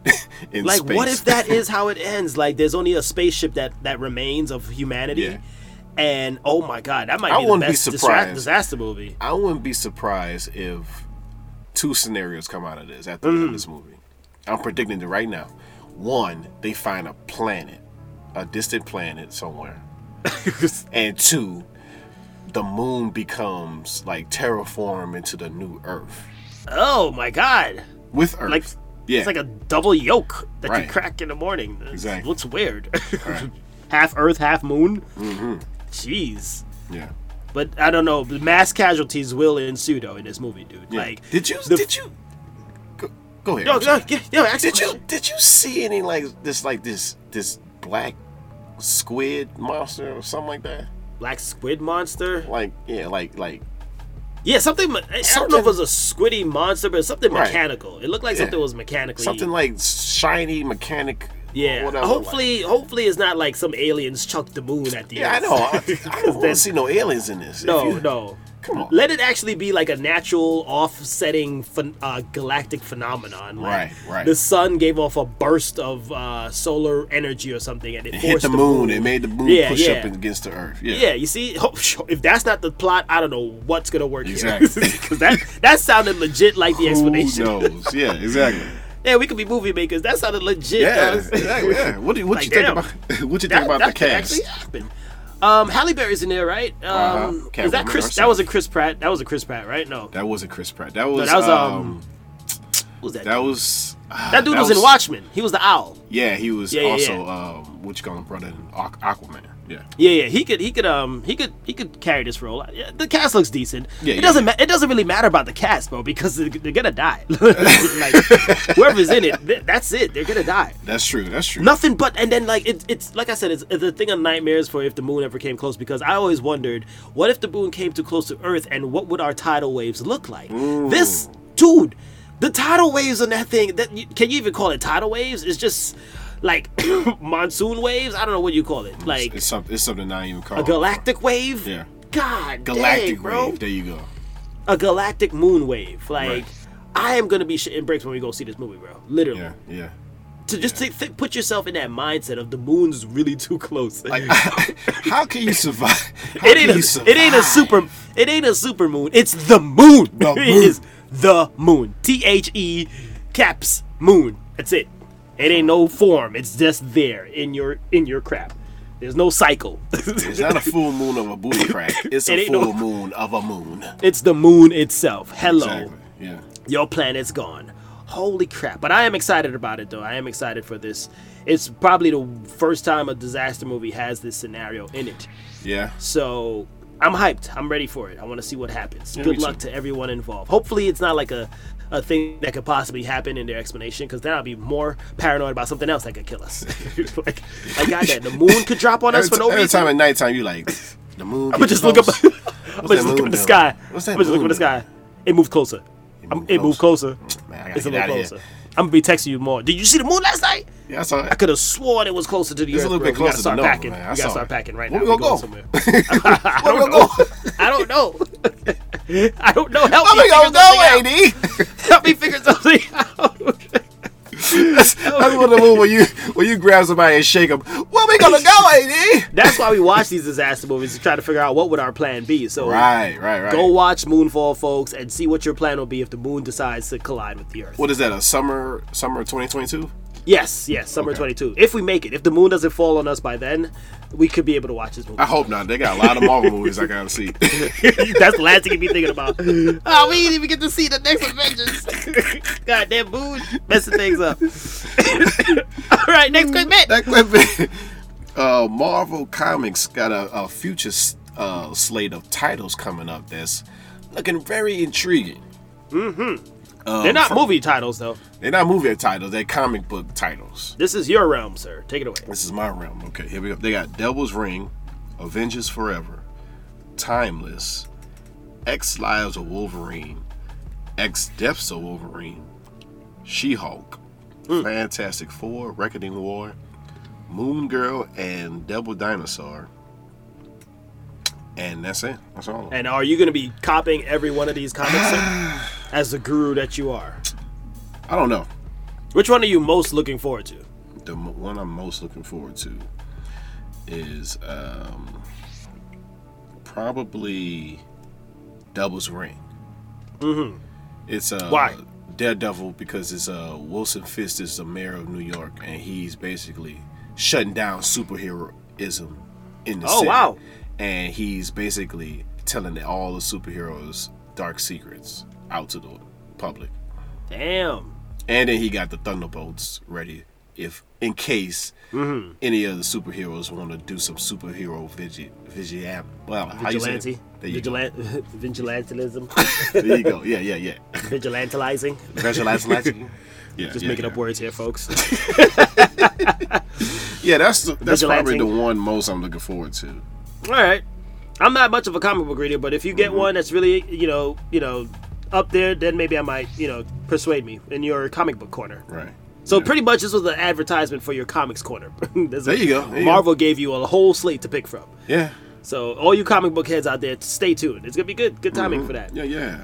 in like, space. Like, what if that is how it ends? Like, there's only a spaceship that, that remains of humanity. Yeah. And oh my God, that might I be the best be disra- disaster movie. I wouldn't be surprised if two scenarios come out of this at the mm. end of this movie. I'm predicting it right now. One, they find a planet. A distant planet somewhere. And two, the moon becomes like terraform into the new Earth. Oh my God. With Earth. Like, yeah. It's like a double yolk that right. you crack in the morning. It exactly. looks weird. Right. Half Earth, half moon. Mm-hmm. Jeez. Yeah. But I don't know. Mass casualties will ensue though in this movie, dude. Yeah. Like, did you? The, did you? Go, go ahead. No, no, yeah, no, actually, did you? Did you see any like this? Like this? This black squid monster or something like that? Black squid monster? Like, yeah, like, like Yeah, something. I something, don't know if it was a squiddy monster, but something right. mechanical. It looked like yeah. something was mechanically something like shiny mechanic. Yeah. Whatever, hopefully, like. hopefully it's not like some aliens chucked the moon at the yeah, end. Yeah, I know. I, I don't want to see no aliens in this. No, you, no. Come on. Let it actually be like a natural, offsetting uh, galactic phenomenon. Like right, right. The sun gave off a burst of uh, solar energy or something, and it, it forced hit the, the moon. moon. It made the moon yeah, push yeah. up against the Earth. Yeah, yeah. You see, if that's not the plot, I don't know what's gonna work exactly. here. Exactly. that that sounded legit like the explanation. Who knows? Yeah, exactly. Yeah, we could be movie makers. That sounded legit. Yeah, exactly. Yeah. What do you, what like, you think about what you think that, about that the cast? Um, Halle Berry's in there, right? Um, uh-huh. Is that Chris? Herself. That wasn't Chris Pratt. That wasn't Chris Pratt, right? No, that wasn't Chris Pratt. That was. No, that was um. What was that? That dude? was. Uh, that dude that was, was in Watchmen. He was the owl. Yeah, he was yeah, yeah, also yeah. Um, what you call him, brother in Aquaman. Yeah. Yeah, yeah. He could, he could, um, he could, he could carry this role. The cast looks decent. Yeah, it yeah, doesn't, yeah. Ma- it doesn't really matter about the cast, bro, because they're, they're gonna die. Like whoever's in it, th- that's it. They're gonna die. That's true. That's true. Nothing but, and then like it, it's like I said, it's, it's a thing of nightmares for if the moon ever came close. Because I always wondered, what if the moon came too close to Earth, and what would our tidal waves look like? Ooh. This dude, the tidal waves on that thing. That can you even call it tidal waves? It's just. Like monsoon waves, I don't know what you call it. Like it's, some, it's something I even call a galactic wave. Yeah, God, galactic dang, bro. wave. There you go. A galactic moon wave. Like right. I am gonna be shitting bricks when we go see this movie, bro. Literally. Yeah, yeah. To just yeah. Th- put yourself in that mindset of the moon's really too close. Like, how can you survive? How it ain't. A, you survive? It ain't a super. It ain't a super moon. It's the moon. The moon. It is the moon. T H E caps moon. That's it. It ain't no form. It's just there in your in your crap. There's no cycle. It's not a full moon of a booty crack. It's it a full no... moon of a moon. It's the moon itself. Hello. Exactly. Yeah. Your planet's gone. Holy crap. But I am excited about it, though. I am excited for this. It's probably the first time a disaster movie has this scenario in it. Yeah. So I'm hyped. I'm ready for it. I want to see what happens. Yeah, Good luck too. to everyone involved. Hopefully it's not like a... a thing that could possibly happen in their explanation, because then I'll be more paranoid about something else that could kill us. Like, I got that. The moon could drop on us every for no every reason. Every time at nighttime, you like, the moon. I'm gonna just close. look up. I'm gonna just look up at the sky. What's that I'm gonna just look up at the sky. It moved closer. It moved it closer. Moved closer. Man, it's a little closer. I'm gonna be texting you more. Did you see the moon last night? Yeah, I saw it. I could have sworn it was closer to the it's earth. It's a little bro. bit closer. We gotta start packing. We gotta start packing right now. We're going somewhere. I don't know. I don't know. I don't know. Help I'm me figure something out. Help me figure something out. That's what the move when you when you grab somebody and shake them. Where we gonna go, A D? That's why we watch these disaster movies to try to figure out what would our plan be. So right, right, right. Go watch Moonfall, folks, and see what your plan will be if the moon decides to collide with the Earth. What is that? A summer, summer twenty twenty-two? Yes, yes, summer okay. twenty-two. If we make it, if the moon doesn't fall on us by then, we could be able to watch this movie. I hope not. They got a lot of Marvel movies I gotta see. That's the last thing you be thinking about. Oh, we didn't even get to see the next Avengers. Goddamn moon messing things up. All right, next quick bit. Next quick bit. Uh, Marvel Comics got a, a future uh, slate of titles coming up that's looking very intriguing. Mm-hmm. Um, they're not from, movie titles, though. They're not movie titles. They're comic book titles. This is your realm, sir. Take it away. This is my realm. Okay, here we go. They got Devil's Ring, Avengers Forever, Timeless, X Lives of Wolverine, X Deaths of Wolverine, She-Hulk, mm. Fantastic Four, Reckoning War, Moon Girl, and Devil Dinosaur. And that's it. That's all. And are you going to be copying every one of these comics as the guru that you are? I don't know. Which one are you most looking forward to? The one I'm most looking forward to is um, probably Devil's Ring. Mm-hmm. It's uh, why Daredevil, because it's uh, Wilson Fisk is the mayor of New York, and he's basically shutting down superheroism in the oh, city. Oh wow. And he's basically telling all the superheroes' dark secrets out to the public. Damn. And then he got the Thunderbolts ready if, in case mm-hmm. any of the superheroes want to do some superhero vigi- vigi- well, vigilante. Vigilante. Vigilantism. There you go. Yeah, yeah, yeah. Vigilantilizing. Vigilantilizing. Yeah, Just yeah, making yeah. up words here, folks. Yeah, that's, that's probably the one most I'm looking forward to. All right. I'm not much of a comic book reader, but if you get mm-hmm. one that's really, you know, you know, up there, then maybe I might, you know, persuade me in your comic book corner. Right. So yeah. pretty much this was an advertisement for your comics corner. There a, you go. There Marvel you go. Gave you a whole slate to pick from. Yeah. So all you comic book heads out there, stay tuned. It's gonna be good. Good timing mm-hmm. for that. Yeah, yeah.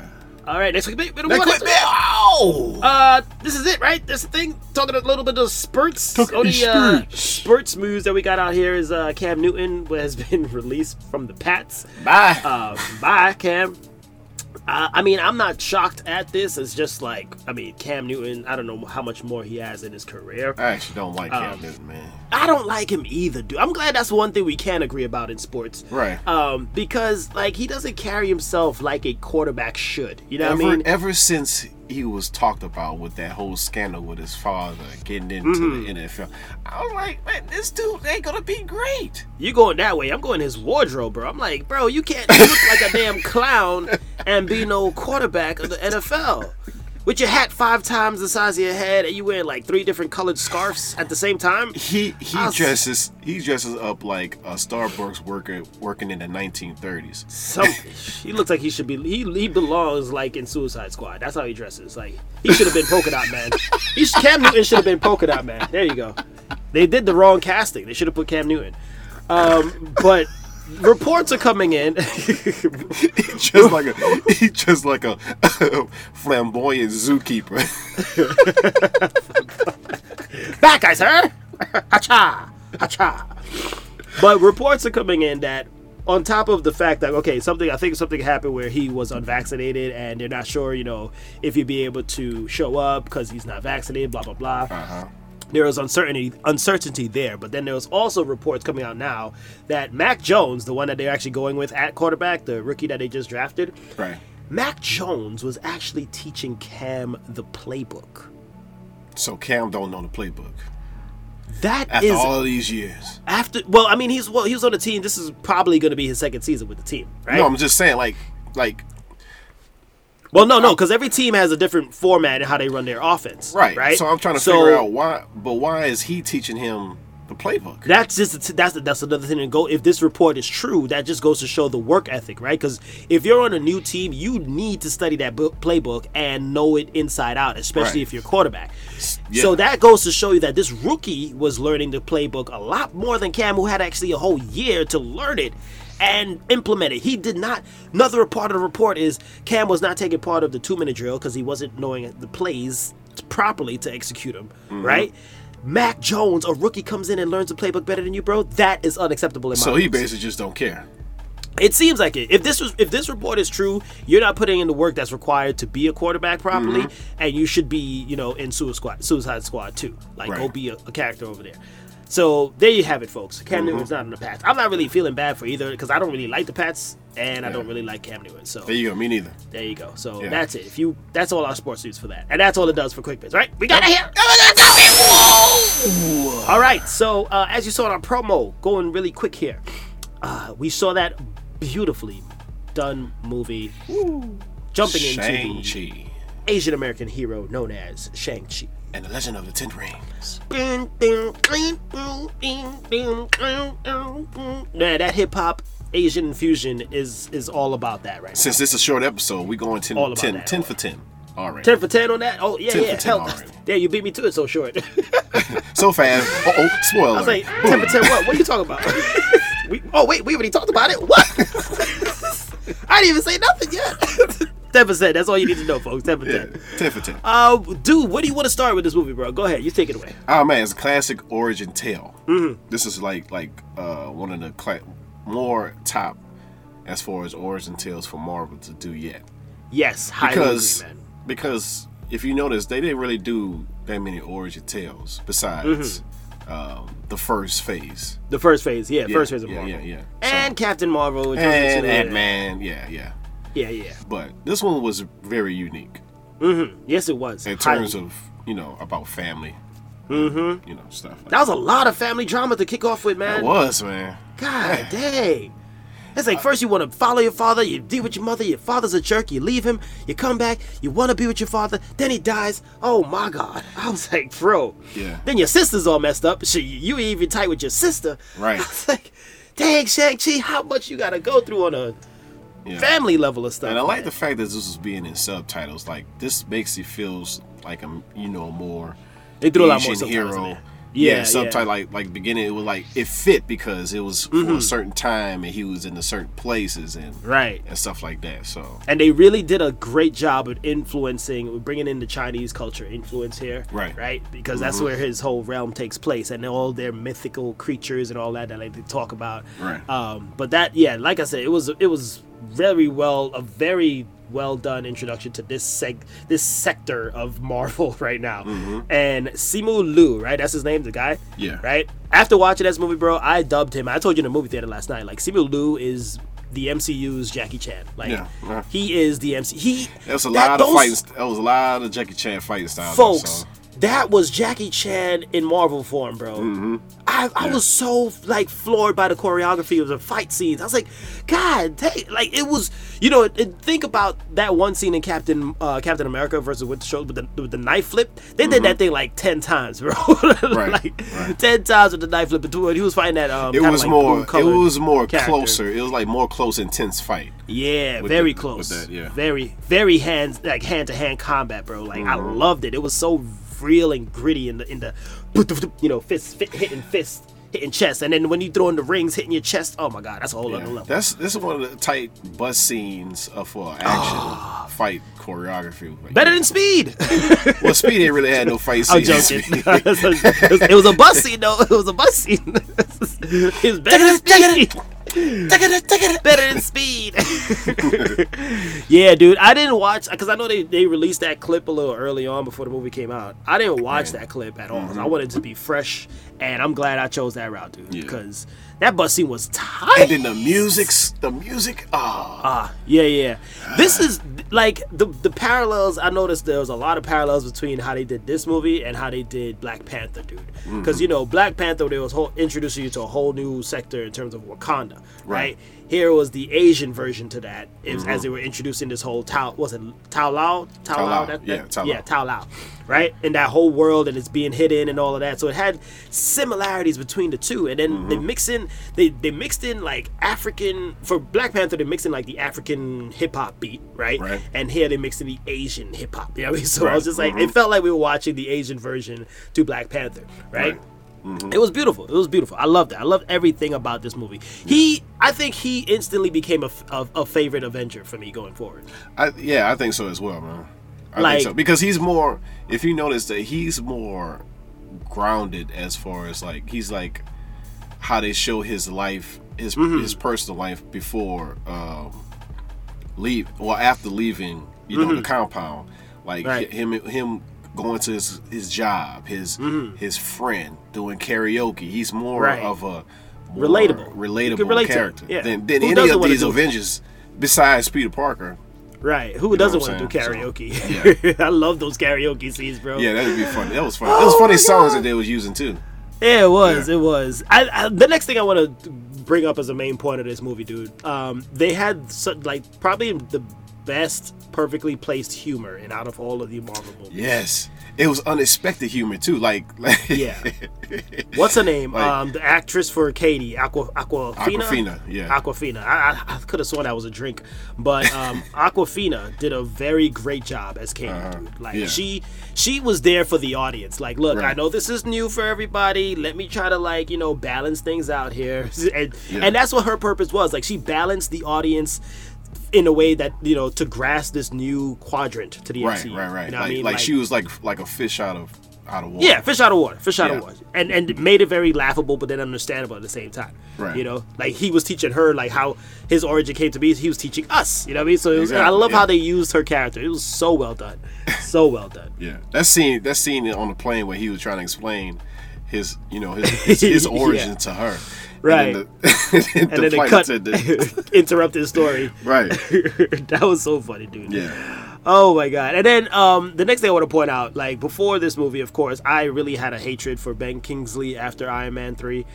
All right, next week. Next week, oh! Uh, this is it, right? This thing. Talking a little bit of spurts. Talking Only uh, spurts. spurts moves that we got out here is uh, Cam Newton has been released from the Pats. Bye. Uh, bye, Cam. Uh, I mean, I'm not shocked at this. It's just like, I mean, Cam Newton, I don't know how much more he has in his career. I actually don't like Cam um, Newton, man. I don't like him either, dude. I'm glad that's one thing we can agree about in sports. Right. Um, because, like, he doesn't carry himself like a quarterback should. You know ever, what I mean? Ever since he was talked about with that whole scandal with his father getting into mm-hmm. the N F L, I was like, man, this dude ain't going to be great. You going that way. I'm going his wardrobe, bro. I'm like, bro, you can't look like a damn clown and be no quarterback of the N F L with your hat five times the size of your head, and you wearing like three different colored scarves at the same time. He he was, dresses he dresses up like a Starbucks worker working in the nineteen thirties. Something. He looks like he should be. He he belongs like in Suicide Squad. That's how he dresses. Like he should have been Polka Dot Man. He should, Cam Newton should have been Polka Dot Man. There you go. They did the wrong casting. They should have put Cam Newton. Um, but. Reports are coming in. He's just like a, he just like a, a flamboyant zookeeper. Back, I sir. Ha-cha. Ha-cha. But reports are coming in that on top of the fact that, okay, something I think something happened where he was unvaccinated and they're not sure, you know, if he'd be able to show up because he's not vaccinated, blah, blah, blah. Uh-huh. There was uncertainty, uncertainty there, but then there was also reports coming out now that Mac Jones, the one that they're actually going with at quarterback, the rookie that they just drafted, right? Mac Jones was actually teaching Cam the playbook. So Cam don't know the playbook. That after is all these years. After well, I mean, he's well, he was on the team. This is probably going to be his second season with the team, right? No, I'm just saying, like, like. Well, no, no, because every team has a different format in how they run their offense. Right, right. So I'm trying to so, figure out why, but why is he teaching him the playbook? That's just that's that's another thing to go. If this report is true, that just goes to show the work ethic, right? Because if you're on a new team, you need to study that book, playbook and know it inside out, especially right. if you're quarterback. Yeah. So that goes to show you that this rookie was learning the playbook a lot more than Cam, who had actually a whole year to learn it. And implemented. He did not. Another part of the report is Cam was not taking part of the two-minute drill because he wasn't knowing the plays properly to execute them. Mm-hmm. Right? Mac Jones, a rookie, comes in and learns the playbook better than you, bro. That is unacceptable. In my so he basically just don't care. It seems like it. If this was, if this report is true, you're not putting in the work that's required to be a quarterback properly, mm-hmm. and you should be, you know, in Suicide, Suicide Squad too. Like right. go be a, a character over there. So there you have it, folks. Cam mm-hmm. Newton's not in the Pats. I'm not really feeling bad for either because I don't really like the Pats and yeah. I don't really like Cam Newton. So there you go. Me neither. There you go. So yeah. that's it. If you, that's all our sports news for that, and that's all it does for Quick Bits, right? We got yep. it here. Oh, all right. So uh, as you saw in our promo, going really quick here, uh, we saw that beautifully done movie, Woo. jumping Shang-Chi. into the Asian American hero known as Shang-Chi. And the Legend of the Ten Rings. Yeah, that hip-hop Asian infusion is is all about that right now. Since this is a short episode, we're going ten, ten, ten for ten already. ten for ten on that? Oh, yeah, ten yeah. For Hell, yeah, you beat me to it so short. So fast. Uh-oh, spoiler. I was like, ten for ten what? What are you talking about? we, oh, wait, we already talked about it? What? I didn't even say nothing yet. ten percent. That's all you need to know, folks. ten for ten. Yeah, ten for ten. Uh, dude, where do you want to start with this movie, bro? Go ahead. You take it away. Oh, man. It's a classic origin tale. Mm-hmm. This is like like uh, one of the cl- more top as far as origin tales for Marvel to do yet. Yes. Highly because, agree, man. Because if you notice, they didn't really do that many origin tales besides... Mm-hmm. Um, the first phase. The first phase. Yeah. yeah first phase of yeah, Marvel. Yeah, yeah. And so, Captain Marvel. And Ant-Man. Yeah, yeah. Yeah, yeah. But this one was very unique. Mm-hmm. Yes, it was. In terms Highly. of, you know, about family. Mm-hmm. You know, stuff like that. That was a lot of family drama to kick off with, man. It was, man. God dang. It's like, first you want to follow your father, you deal with your mother, your father's a jerk, you leave him, you come back, you want to be with your father, then he dies. Oh, my God. I was like, bro. Yeah. Then your sister's all messed up. She, you ain't even tight with your sister. Right. I was like... dang, Shang-Chi, how much you gotta go through on a yeah. family level of stuff. And I like man. the fact that this was being in subtitles. Like, this makes it feels like a, you know, more they threw a lot more hero. Yeah, yeah, subtitle yeah. like like beginning it was like it fit because it was mm-hmm. for a certain time and he was in the certain places and right and stuff like that. So and they really did a great job of influencing, bringing in the Chinese culture influence here, right? Right, because mm-hmm. that's where his whole realm takes place and all their mythical creatures and all that that like, they talk about. Right. Um, but that yeah, like I said, it was it was very well a very well done introduction to this seg- this sector of Marvel right now. Mm-hmm. And Simu Liu, right? That's his name, the guy? Yeah. Right? After watching this movie, bro, I dubbed him. I told you in the movie theater last night, like, Simu Liu is the M C U's Jackie Chan. Like, yeah, yeah. he is the M C U. He, that was a lot that, of those, fighting, that was a lot of Jackie Chan fighting styles. Folks, that was Jackie Chan in Marvel form, bro. Mm-hmm. I, I yeah. was so, like, floored by the choreography of the fight scenes. I was like, God, dang. Like, it was, you know, it, it, think about that one scene in Captain uh, Captain America versus Winter Soldier with the, with the knife flip. They mm-hmm. did that thing, like, ten times, bro. Right, like, right. ten times with the knife flip. He was fighting that, um, it was like more, it was more character. closer. It was, like, more close, intense fight. Yeah, very the, close. That, yeah. Very, very hands, like, hand-to-hand combat, bro. Like, mm-hmm. I loved it. It was so real and gritty in the in the you know fist fit, hitting fist hitting chest, and then when you throw in the rings hitting your chest, oh my god, that's a whole yeah. other level. That's this is one of the tight bus scenes uh, for action oh. fight choreography. Better than Speed. Well, Speed ain't really had no fight scenes. I'm joking. No, that's what, it, was, it was a bus scene though. It was a bus scene. It was better than Speed. Better than Speed. Yeah, dude. I didn't watch because I know they, they released that clip a little early on before the movie came out. I didn't watch Man. that clip at all. Mm-hmm. I wanted to be fresh, and I'm glad I chose that route, dude. Yeah. Because that bus scene was tight. And then the music's the music. Ah, oh. ah, yeah, yeah. This is like the the parallels. I noticed there was a lot of parallels between how they did this movie and how they did Black Panther, dude. Because mm-hmm. you know Black Panther, they was whole, introducing you to a whole new sector in terms of Wakanda. Right. right here was the Asian version to that mm-hmm. as they were introducing this whole Tao was it Tao Lao Tao, Tao Lao, Lao. That, that, yeah, Tao yeah Tao Lao right and that whole world and it's being hidden and all of that, so it had similarities between the two. And then mm-hmm. they mix in they, they mixed in like African for Black Panther, they mixed in like the African hip hop beat right? right and here they mixed in the Asian hip hop, you know what I mean? So right. I was just like mm-hmm. it felt like we were watching the Asian version to Black Panther right, right. Mm-hmm. It was beautiful. It was beautiful. I loved it. I loved everything about this movie. He, I think he instantly became a, a, a favorite Avenger for me going forward. I, yeah, I think so as well, man. I like, think so. Because he's more, if you notice that he's more grounded as far as like, he's like how they show his life, his mm-hmm. his personal life before um, leave or after leaving, you know, mm-hmm. the compound. Like right. him, him. going to his, his job, his mm-hmm. his friend doing karaoke. He's more right. of a more relatable, relatable character yeah. than, than any of these Avengers besides Peter Parker. Right. Who you doesn't want to do karaoke? So, yeah. I love those karaoke scenes, bro. Yeah, that would be funny. That was funny. Oh, it was funny songs God. that they was using too. Yeah, it was. Yeah. It was. I, I, the next thing I want to bring up as a main point of this movie, dude. Um, they had so, like probably the best perfectly placed humor and out of all of the Marvel movies. Yes. It was unexpected humor too. Like, like yeah. What's her name? Like, um the actress for Katie, Aqua Awkwafina. Awkwafina, yeah. Awkwafina. I I, I could have sworn that was a drink. But um Awkwafina did a very great job as Katie, uh, dude. Like yeah. she she was there for the audience. Like, look, right. I know this is new for everybody. Let me try to like, you know, balance things out here. And yeah. and that's what her purpose was. Like she balanced the audience in a way that, you know, to grasp this new quadrant to the M C U. Right, right, right. You know like, I mean? like, like she was like like a fish out of out of water. Yeah, fish out of water, fish out yeah. of water, and and made it very laughable, but then understandable at the same time. Right. You know, like he was teaching her like how his origin came to be. He was teaching us. You know what I mean? So it was, exactly. I love yeah. how they used her character. It was so well done, so well done. Yeah, that scene, that scene on the plane where he was trying to explain his, you know, his his, his origin yeah. to her. Right, and then the, the cut the... interrupted story. Right, that was so funny, dude. Yeah. Oh my god! And then um, the next thing I want to point out, like before this movie, of course, I really had a hatred for Ben Kingsley after Iron Man three.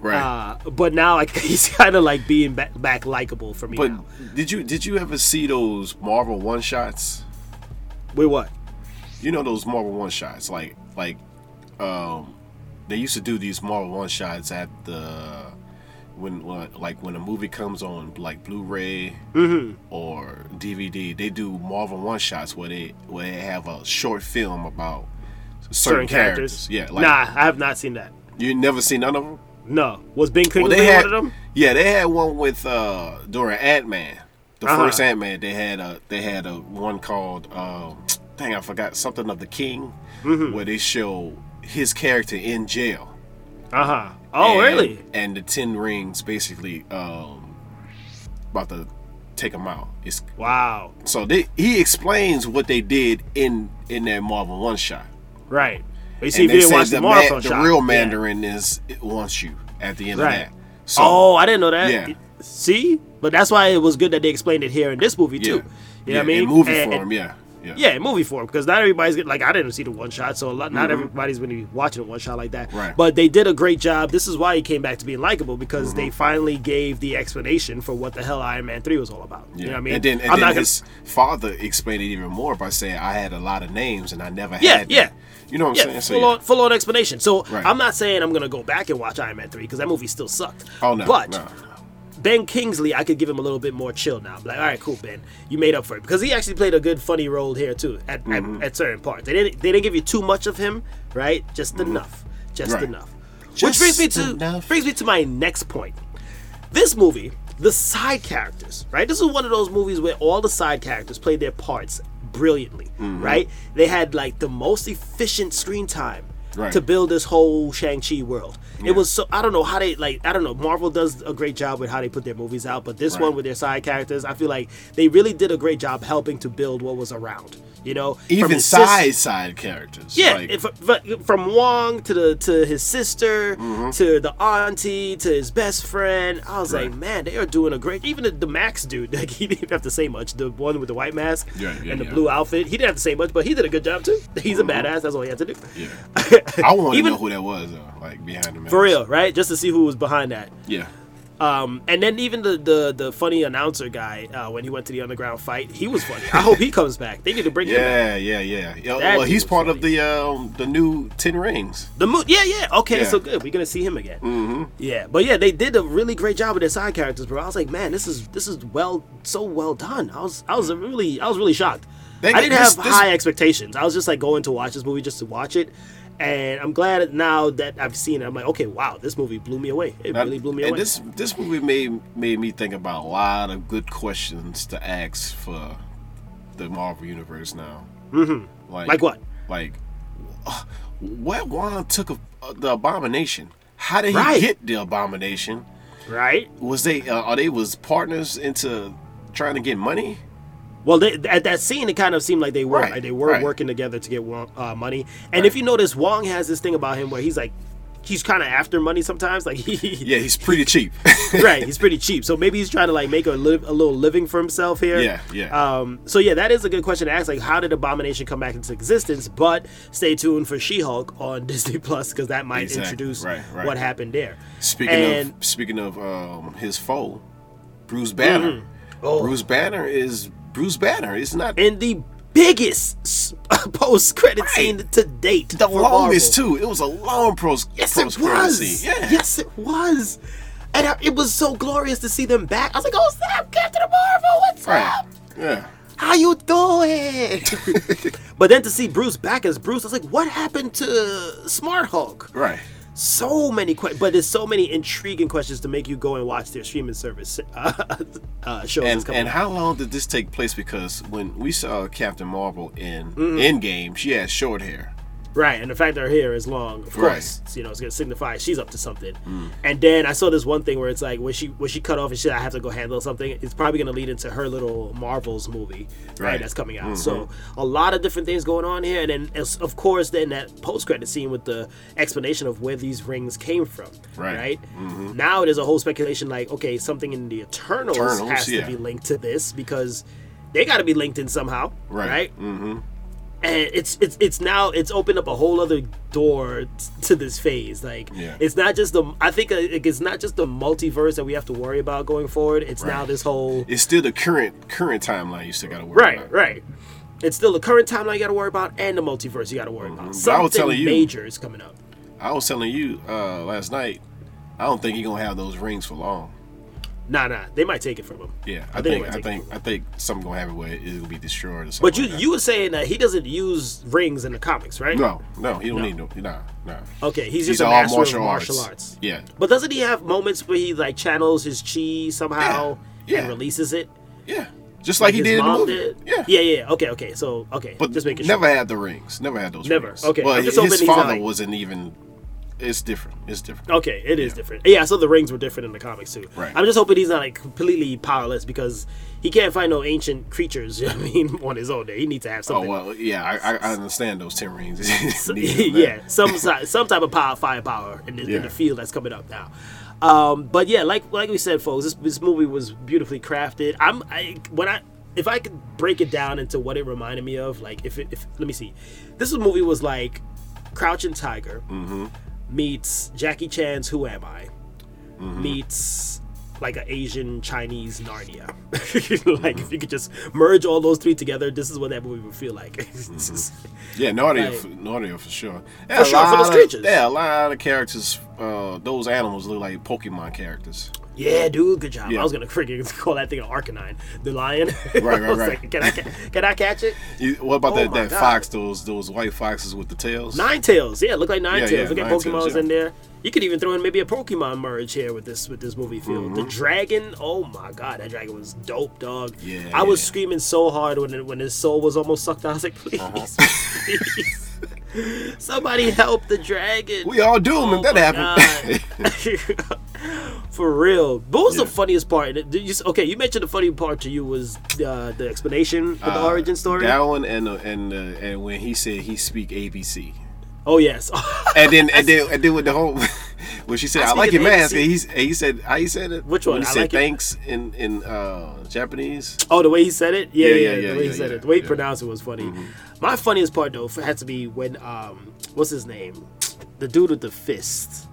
Right. Uh, but now like, he's kind of like being back, back likable for me. But now. did you did you ever see those Marvel one shots? Wait, what? You know those Marvel one shots, like like. Um, They used to do these Marvel one shots at the when like when a movie comes on like Blu-ray mm-hmm. or D V D, they do Marvel one shots where they where they have a short film about certain, certain characters. characters. Yeah, like, nah, I have not seen that. You never seen none of them? No. Was Ben Kingsley well, one of them? Yeah, they had one with uh, during Ant-Man, the uh-huh. first Ant-Man. They had a they had a one called um, dang I forgot something of the King, mm-hmm. where they show his character in jail. Uh huh. Oh, and, really? And the Ten Rings basically um, about to take him out. It's, wow. So they, he explains what they did in in that Marvel one shot. Right. But you see, and if they didn't watch the, the Marvel man, shot, the real Mandarin yeah. is it wants you at the end right. of that. So, oh, I didn't know that. Yeah. See, but that's why it was good that they explained it here in this movie too. Yeah. You know yeah, what I mean? In movie and, form, and, yeah. Yeah. yeah, movie form, because not everybody's getting, like I didn't see the one shot, so a lot, not mm-hmm. everybody's going to be watching a one shot like that. Right. But they did a great job. This is why he came back to being likable, because mm-hmm. they finally gave the explanation for what the hell Iron Man three was all about. Yeah. You know what I mean? And then, and I'm then not his gonna... father explained it even more by saying, "I had a lot of names and I never yeah, had." Yeah, yeah. You know what I'm yeah, saying? So, full, yeah. on, full on explanation. So right. I'm not saying I'm going to go back and watch Iron Man three because that movie still sucked. Oh no, but. No. Ben Kingsley, I could give him a little bit more chill now. I'm like, all right, cool, Ben, you made up for it, because he actually played a good funny role here too. At mm-hmm. at, at certain parts, they didn't they didn't give you too much of him, right? Just mm-hmm. enough, just right. enough. Just Which brings me to enough. brings me to my next point. This movie, the side characters, right? This is one of those movies where all the side characters played their parts brilliantly, mm-hmm. right? They had like the most efficient screen time. Right. To build this whole Shang-Chi world. Yeah. It was so, I don't know how they, like, I don't know, Marvel does a great job with how they put their movies out, but this right. one with their side characters, I feel like they really did a great job helping to build what was around, you know? Even side sis- side characters. Yeah, like... if, from Wong to the to his sister, mm-hmm. to the auntie, to his best friend. I was right. like, man, they are doing a great, even the, the Max dude, like, he didn't have to say much. The one with the white mask yeah, yeah, and the yeah. blue outfit, he didn't have to say much, but he did a good job too. He's mm-hmm. a badass, that's all he had to do. Yeah. I want to know who that was, though, like behind the mask. For real, right? Just to see who was behind that. Yeah. Um, and then even the the, the funny announcer guy, uh, when he went to the underground fight, he was funny. I hope he comes back. They need to bring him back. Yeah, yeah, yeah. Well, he's part funny. of the um, the new Ten Rings. The mo- Yeah, yeah. Okay, yeah. so good. We're going to see him again. Mm-hmm. Yeah. But yeah, they did a really great job with their side characters, bro. I was like, man, this is this is well so well done. I was I was really I was really shocked. They, I didn't this, have this... high expectations. I was just like going to watch this movie just to watch it. And I'm glad now that I've seen it. I'm like, okay, wow, this movie blew me away. It now, really blew me and away. This this movie made made me think about a lot of good questions to ask for the Marvel Universe now. Mm-hmm. Like, like what? Like, uh, where Wong took a, uh, the Abomination? How did right. he get the Abomination? Right? Was they uh, are they was partners into trying to get money? Well, they, at that scene, it kind of seemed like they were. Right, like they were right. working together to get uh, money. And right. if you notice, Wong has this thing about him where he's like, he's kind of after money sometimes. Like he, Yeah, he's pretty cheap. right, he's pretty cheap. So maybe he's trying to like make a, li- a little living for himself here. Yeah, yeah. Um, so yeah, that is a good question to ask. Like, how did Abomination come back into existence? But stay tuned for She-Hulk on Disney Plus because that might exactly. introduce right, right. what happened there. Speaking and, of speaking of um, his foe, Bruce Banner. Mm-hmm. Oh. Bruce Banner is... Bruce Banner is not in the biggest post-credit right. scene to date. The longest Marvel. too. It was a long post. Yes, post it was. Scene. Yeah. Yes, it was. And I, it was so glorious to see them back. I was like, "Oh snap, Captain Marvel, what's right. up? Yeah, how you doing?" But then to see Bruce back as Bruce, I was like, "What happened to Smart Hulk?" Right. So many questions, but there's so many intriguing questions to make you go and watch their streaming service uh, uh, shows. And, and how long did this take place? Because when we saw Captain Marvel in mm-hmm. Endgame, she had short hair. Right, and the fact that her hair is long, of right. course, you know, it's going to signify she's up to something. Mm. And then I saw this one thing where it's like, when she when she cut off and shit, I have to go handle something, it's probably going to lead into her little Marvel's movie, right, right that's coming out. Mm-hmm. So a lot of different things going on here. And then, of course, then that post-credit scene with the explanation of where these rings came from, right? right? Mm-hmm. Now there's a whole speculation like, okay, something in the Eternals, Eternals has yeah. to be linked to this because they got to be linked in somehow, right? right? Mm-hmm. And it's it's it's now it's opened up a whole other door t- to this phase. Like yeah. it's not just the I think it's not just the multiverse that we have to worry about going forward. It's right. now this whole. It's still the current current timeline you still got to worry right, about. Right, right. It's still the current timeline you got to worry about, and the multiverse you got to worry mm-hmm. about. Something I was telling you, major is coming up. I was telling you uh, last night. I don't think he's gonna have those rings for long. Nah, nah, they might take it from him. Yeah, I, I think, think I think, I think something gonna happen where it's gonna be destroyed or something. But you, like you were saying that he doesn't use rings in the comics, right? No, no, he don't no. need no, nah, nah. Okay, he's just he's a master martial of martial arts. arts. Yeah, but doesn't he have moments where he like channels his chi somehow yeah. Yeah. and releases it? Yeah, just like, like he did in the movie. Did. Yeah, yeah, yeah. Okay, okay. So okay, but just making never sure. had the rings. Never had those. Never. Rings. Okay. Well, his, his father like, wasn't even. It's different. It's different. Okay, it is yeah. different. Yeah, so the rings were different in the comics too. Right. I'm just hoping he's not like completely powerless because he can't find no ancient creatures. You know what I mean, on his own day, he needs to have something. Oh well, yeah, I, I understand those ten rings. So, yeah, some some type of power, firepower in the, yeah. in the field that's coming up now. Um, but yeah, like like we said, folks, this this movie was beautifully crafted. I'm I when I. If I could break it down into what it reminded me of, like if it, if let me see, this movie was like Crouching Tiger. Mm-hmm. Meets Jackie Chan's Who Am I? Mm-hmm. Meets like an Asian Chinese Narnia. Like mm-hmm. if you could just merge all those three together, this is what that movie would feel like. Mm-hmm. Yeah, Narnia, like, for, Narnia for sure. And for sure, for those creatures. Yeah, a lot of characters. Uh, those animals look like Pokemon characters. Yeah, dude, good job. Yeah. I was gonna freaking call that thing an Arcanine, the lion. Right, right, right. Like, can I can I catch it? You, what about oh that, that fox? Those those white foxes with the tails. Ninetales, yeah, look like Ninetales. Yeah, yeah, look at Pokemon's yeah. in there. You could even throw in maybe a Pokemon merge here with this with this movie film. Mm-hmm. The dragon, oh my god, that dragon was dope, dog. Yeah, I was yeah. screaming so hard when it, when his soul was almost sucked out. I was like, please, uh-huh. please. Somebody help the dragon. We all do, man. Oh that happened. For real. What was yeah. the funniest part? You, okay, you mentioned the funny part to you was uh, the explanation for uh, the origin story. That one and uh, and uh, and when he said he speak A B C. Oh yes. and then and then and then with the whole when she said I, I like your mask and he he said he said it. Which one? When he I said like thanks it? in in uh, Japanese. Oh, the way he said it. Yeah, yeah, yeah. yeah, yeah the way yeah, he said yeah, it, the way yeah. he pronounced it was funny. Mm-hmm. My funniest part though had to be when um what's his name, the dude with the fist.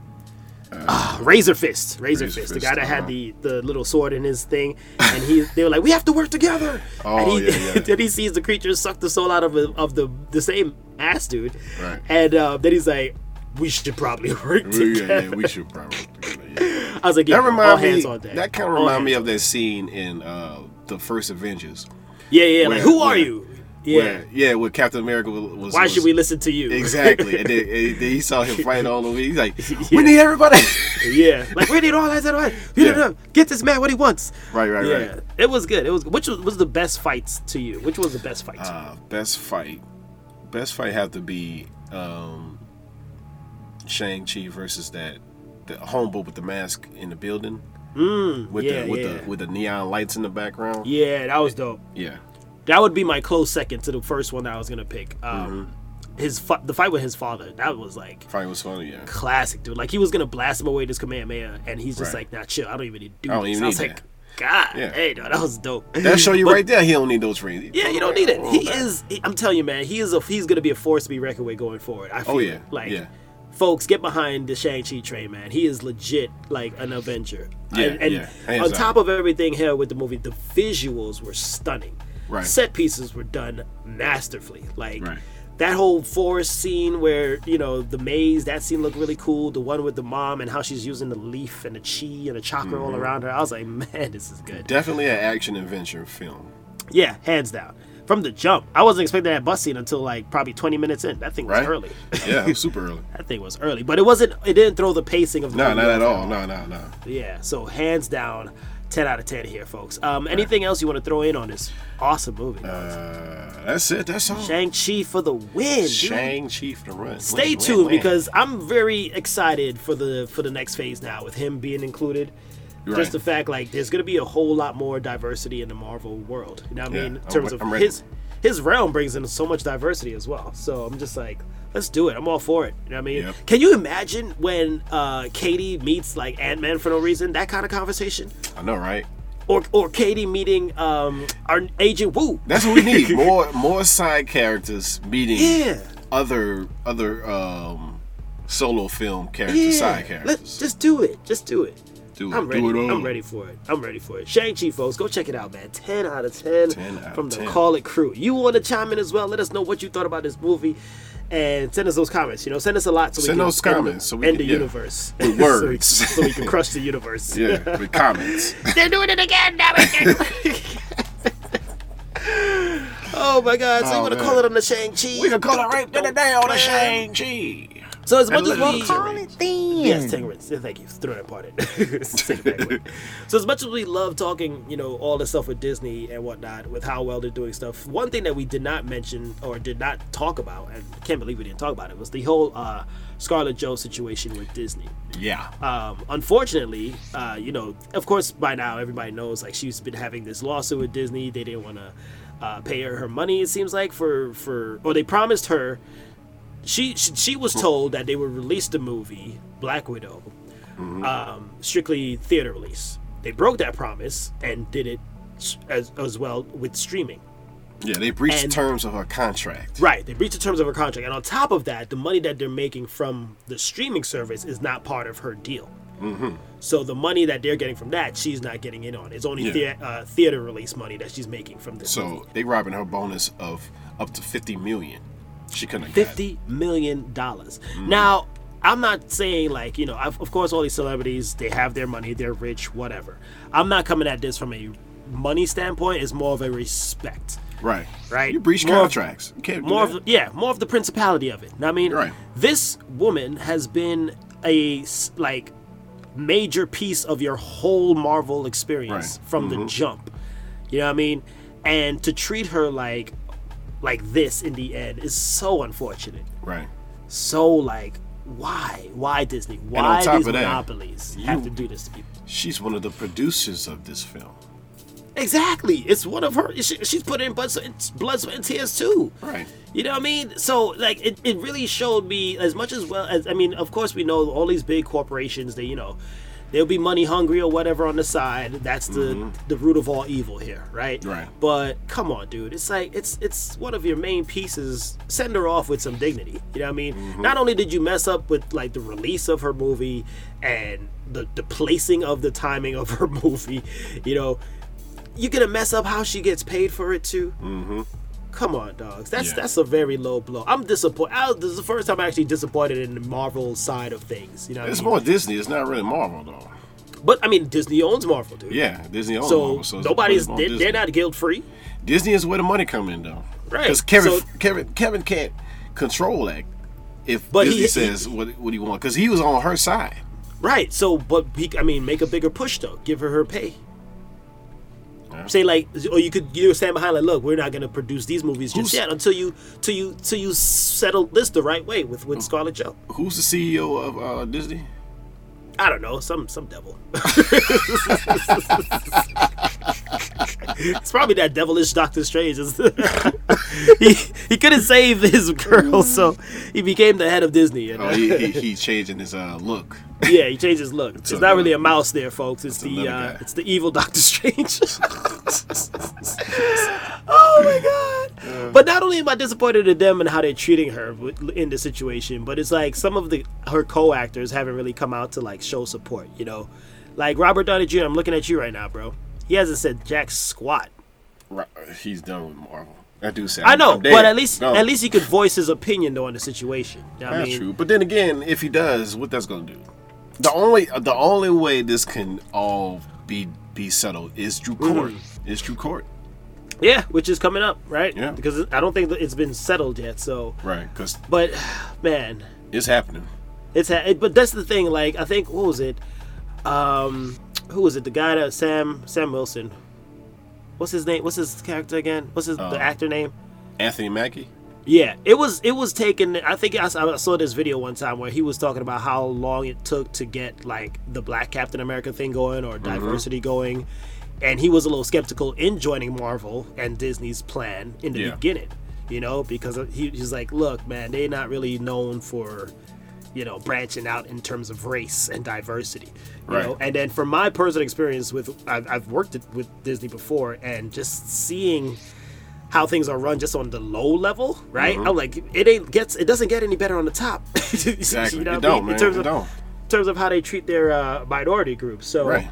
Uh, ah, Razor Fist, Razor, Razor Fist, Fist, the guy that uh-huh. had the, the little sword in his thing, and he they were like, we have to work together. Oh, and he, yeah, yeah. Then he sees the creature suck the soul out of a, of the the same ass dude, right. and uh, then he's like, we should probably work yeah, together. Yeah, we should probably work together. Yeah. I was like, yeah, that all hands me, on deck. That kind of reminded me of that scene in uh, the first Avengers. Yeah, yeah, where, like who are where, you? Yeah, where, yeah. Where Captain America was. was Why was, should we listen to you? Exactly. And then, and then he saw him fight all over. He's like, yeah. we need everybody. yeah, like we need all that. Right? Yeah. Get this man what he wants. Right, right, yeah. right. It was good. It was. Which was, was the best fights to you? Which was the best fight? To uh, you? Best fight. Best fight had to be um, Shang-Chi versus that the homeboy with the mask in the building. Mm, with yeah, the with yeah. the with the neon lights in the background. Yeah, that was dope. Yeah. That would be my close second to the first one that I was gonna pick. Um, mm-hmm. His fu- the fight with his father, that was like fight was funny, yeah. Classic, dude. Like he was gonna blast him away this Kamehameha, and he's just right. like, "Nah, chill. I don't even need to do I don't this." Even I was need like, that. "God, yeah. hey, dude, that was dope." That show you but, right there. He don't need those rings. Yeah, you don't need it. He is. He, I'm telling you, man. He is. A, he's gonna be a force to be reckoned with going forward. I feel oh yeah, like. Yeah. Folks, get behind the Shang-Chi train, man. He is legit like an Avenger. Yeah, and and yeah. on top of everything here with the movie, the visuals were stunning. Right. Set pieces were done masterfully. Like right. that whole forest scene where, you know, the maze, that scene looked really cool. The one with the mom and how she's using the leaf and the chi and the chakra mm-hmm. all around her. I was like, man, this is good. Definitely an action adventure film. Yeah, hands down. From the jump. I wasn't expecting that bus scene until like probably twenty minutes in. That thing was right? early. Yeah, it was super early. That thing was early. But it wasn't it didn't throw the pacing of the No, not at all. No, no, no. Yeah, so hands down. ten out of ten here, folks. Um, anything else you want to throw in on this awesome movie? Uh, that's it. That's all. Shang-Chi for the win. Dude. Shang-Chi for the win. Stay win, tuned win, because win. I'm very excited for the for the next phase now with him being included. Right. Just the fact like there's gonna be a whole lot more diversity in the Marvel world. You know what I yeah, mean? In terms I'm, of I'm his his realm brings in so much diversity as well. So I'm just like, let's do it. I'm all for it. You know what I mean? Yep. Can you imagine when uh, Katie meets like Ant-Man for no reason? That kind of conversation? I know, right? Or or Katie meeting um, our Agent Wu. That's what we need. more more side characters meeting yeah. other other um, solo film characters, yeah. side characters. Let's just do it. Just do it. do it. I'm ready. Do it all. I'm ready for it. I'm ready for it. Shang-Chi, folks, go check it out, man. ten out of ten, ten from the ten. Call It crew. You want to chime in as well? Let us know what you thought about this movie, and send us those comments. You know, send us a lot so send we can those comments so we end can, the yeah. universe with words, so, we, so we can crush the universe. Yeah, with comments. They're doing it again. Now oh my God! So oh, we're gonna call it on the Shang-Chi. We're gonna call it right today on the Shang-Chi. So as much as we call it thing. Yes, thank you. Throw that part in. So as much as we love talking, you know, all this stuff with Disney and whatnot, with how well they're doing stuff, one thing that we did not mention or did not talk about, and I can't believe we didn't talk about it, was the whole uh, Scarlett Johansson situation with Disney. Yeah. Um, unfortunately, uh, you know, of course by now everybody knows, like, she's been having this lawsuit with Disney. They didn't want to uh, pay her her money, it seems like, for, for or they promised her. She, she she was told that they would release the movie Black Widow, mm-hmm. um, strictly theater release. They broke that promise and did it as as well with streaming. Yeah, they breached and, the terms of her contract. Right, they breached the terms of her contract, and on top of that, the money that they're making from the streaming service is not part of her deal. Mm-hmm. So the money that they're getting from that, she's not getting in on. It's only yeah. thea- uh, theater release money that she's making from this. So movie. They robbing her bonus of up to fifty million dollars. She couldn't have fifty million dollars. Mm. Now, I'm not saying, like, you know, I've, of course all these celebrities, they have their money, they're rich, whatever. I'm not coming at this from a money standpoint. It's more of a respect. Right. Right. You breach contracts. You can't do that. Of, yeah, more of the principality of it. I mean, right. This woman has been a like major piece of your whole Marvel experience right. from mm-hmm. the jump. You know what I mean? And to treat her like like this in the end is so unfortunate. Right. So like, why? Why Disney? Why these monopolies that, have you, to do this to people? She's one of the producers of this film. Exactly. It's one of her. She, she's put in blood, blood, sweat, and tears too. Right. You know what I mean? So like, it, it really showed me as much as well as, I mean, of course we know all these big corporations, they, you know, they'll be money hungry or whatever on the side. That's the, mm-hmm. the root of all evil here, right? Right. But come on, dude. It's like it's it's one of your main pieces. Send her off with some dignity. You know what I mean? Mm-hmm. Not only did you mess up with like the release of her movie and the, the placing of the timing of her movie, you know, you're gonna mess up how she gets paid for it too. Mm-hmm. Come on, dogs. That's yeah. that's a very low blow. I'm disappointed. I, this is the first time I'm actually disappointed in the Marvel side of things. You know, it's I mean? more Disney. It's not really Marvel though. But I mean, Disney owns Marvel, dude. Yeah, Disney owns so Marvel. So nobody's they, they're not guilt free. Disney is where the money comes in though, right? Because Kevin, so, Kevin Kevin can't control that if but Disney he, says he, what what he wants because he was on her side, right? So, but he, I mean, make a bigger push though. Give her her pay. Say like, or you could you stand behind like, look, we're not gonna produce these movies just who's, yet until you, till you, till you settle this the right way with, with Scarlett Johansson. Who's the C E O of uh, Disney? I don't know, some some devil. It's probably that devilish Doctor Strange. he he couldn't save his girl, so he became the head of Disney. You know? Oh, he, he he changing his uh, look. Yeah, he changed his look. It's, it's not really a mouse there, folks. It's the uh, it's the evil Doctor Strange. Oh my God! Uh, but not only am I disappointed in them and how they're treating her in this situation, but it's like some of the her co-actors haven't really come out to like show support. You know, like Robert Downey Junior I'm looking at you right now, bro. He hasn't said jack squat. Right. He's done with Marvel. I do say. I know, I'm but at least no. at least he could voice his opinion though on the situation. You know That's I mean? true. But then again, if he does, what that's gonna do? The only the only way this can all be be settled is through court. Mm-hmm. Is through court. Yeah, which is coming up, right? Yeah. Because I don't think it's been settled yet. So. Right. Cause but, man. It's happening. It's ha- it, but that's the thing. Like I think what was it? Um, who was it? The guy that Sam Sam Wilson. What's his name? What's his character again? What's his uh, the actor name? Anthony Mackie. Yeah, it was it was taken. I think I, I saw this video one time where he was talking about how long it took to get like the Black Captain America thing going or diversity mm-hmm. going, and he was a little skeptical in joining Marvel and Disney's plan in the yeah. beginning, you know, because he, he's like, look, man, they're not really known for, you know, branching out in terms of race and diversity, you right. know. And then from my personal experience with, I've, I've worked with Disney before, and just seeing how things are run just on the low level, right? Mm-hmm. I'm like, it ain't gets, it doesn't get any better on the top. Exactly, you know it don't, I mean? man. In terms it of, don't. terms of how they treat their uh, minority groups. So, right.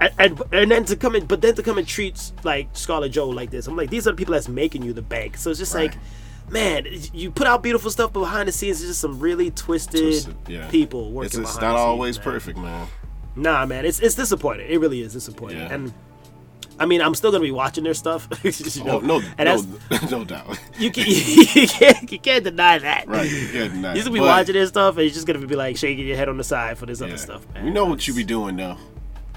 and, and and then to come in, but then to come and treat like Scarlett Johansson like this, I'm like, these are the people that's making you the bank. So it's just right. like, man, you put out beautiful stuff, but behind the scenes, it's just some really twisted, twisted yeah. people working. It's, it's behind not the scenes, always man. perfect, man. Nah, man, it's it's disappointing. It really is disappointing. Yeah. And I mean, I'm still gonna be watching their stuff. you know? oh, no, and no, no doubt. You can you can't you can't deny that. Right, you can't deny. You're gonna be but, watching their stuff, and you're just gonna be like shaking your head on the side for this yeah. other stuff, man. We know what you be doing though.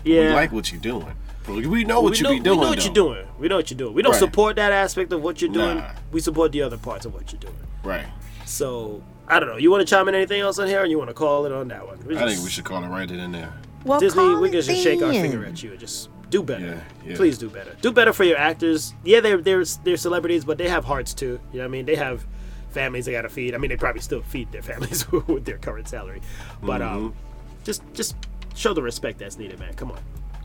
Yeah, we like what you doing. We know what we you know, be doing. We know what though. you're doing. We know what you're doing. We don't right. support that aspect of what you're doing. Nah. We support the other parts of what you're doing. Right. So I don't know. You want to chime in anything else on here, or you want to call it on that one? Just, I think we should call it right in there. Well, Disney, we can just shake our finger at you and just do better. Yeah, yeah. Please do better. Do better for your actors. Yeah, they're they're they're celebrities, but they have hearts too. You know what I mean? They have families they gotta feed. I mean, they probably still feed their families with their current salary, but mm-hmm. um, just just show the respect that's needed, man. Come on.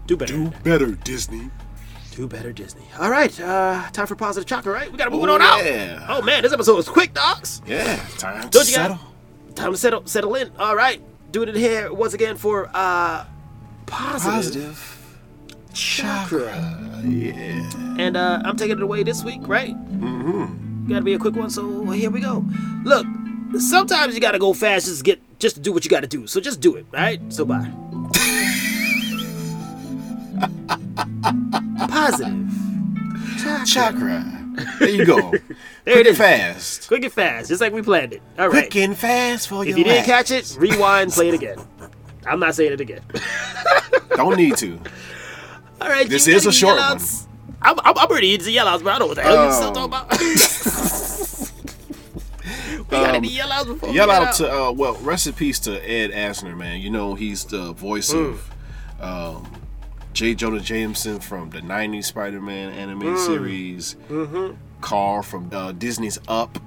Do better. Do better, Disney. Do better, Disney. All right. Uh, time for Positive Chakra, right? We got to move oh, it on out. Yeah. Oh, man. This episode was quick, dogs. Yeah. Time Don't to you settle. Gotta, time to settle, settle in. All right. Doing it here once again for uh, Positive, Positive Chakra. Chakra. Yeah. And uh, I'm taking it away this week, right? Mm-hmm. Got to be a quick one, so here we go. Look, sometimes you got to go fast just to, get, just to do what you got to do. So just do it, right? So bye. Positive Chakra. Chakra. There you go. There Quick it is. Fast. Quick and fast. Just like we planned it. All right. Quick and fast for you. If you didn't catch it, rewind, play it again. I'm not saying it again. Don't need to. All right. This is a short one. I'm, I'm, I'm already into yell outs, but I don't know what the hell um, you're still talking about. We um, got any yell outs before? Yell out, out to, uh, well, rest in peace to Ed Asner, man. You know, he's the voice mm. of. Um, J. Jonah Jameson from the nineties Spider-Man anime mm. series, mm-hmm. Carl from uh, Disney's Up,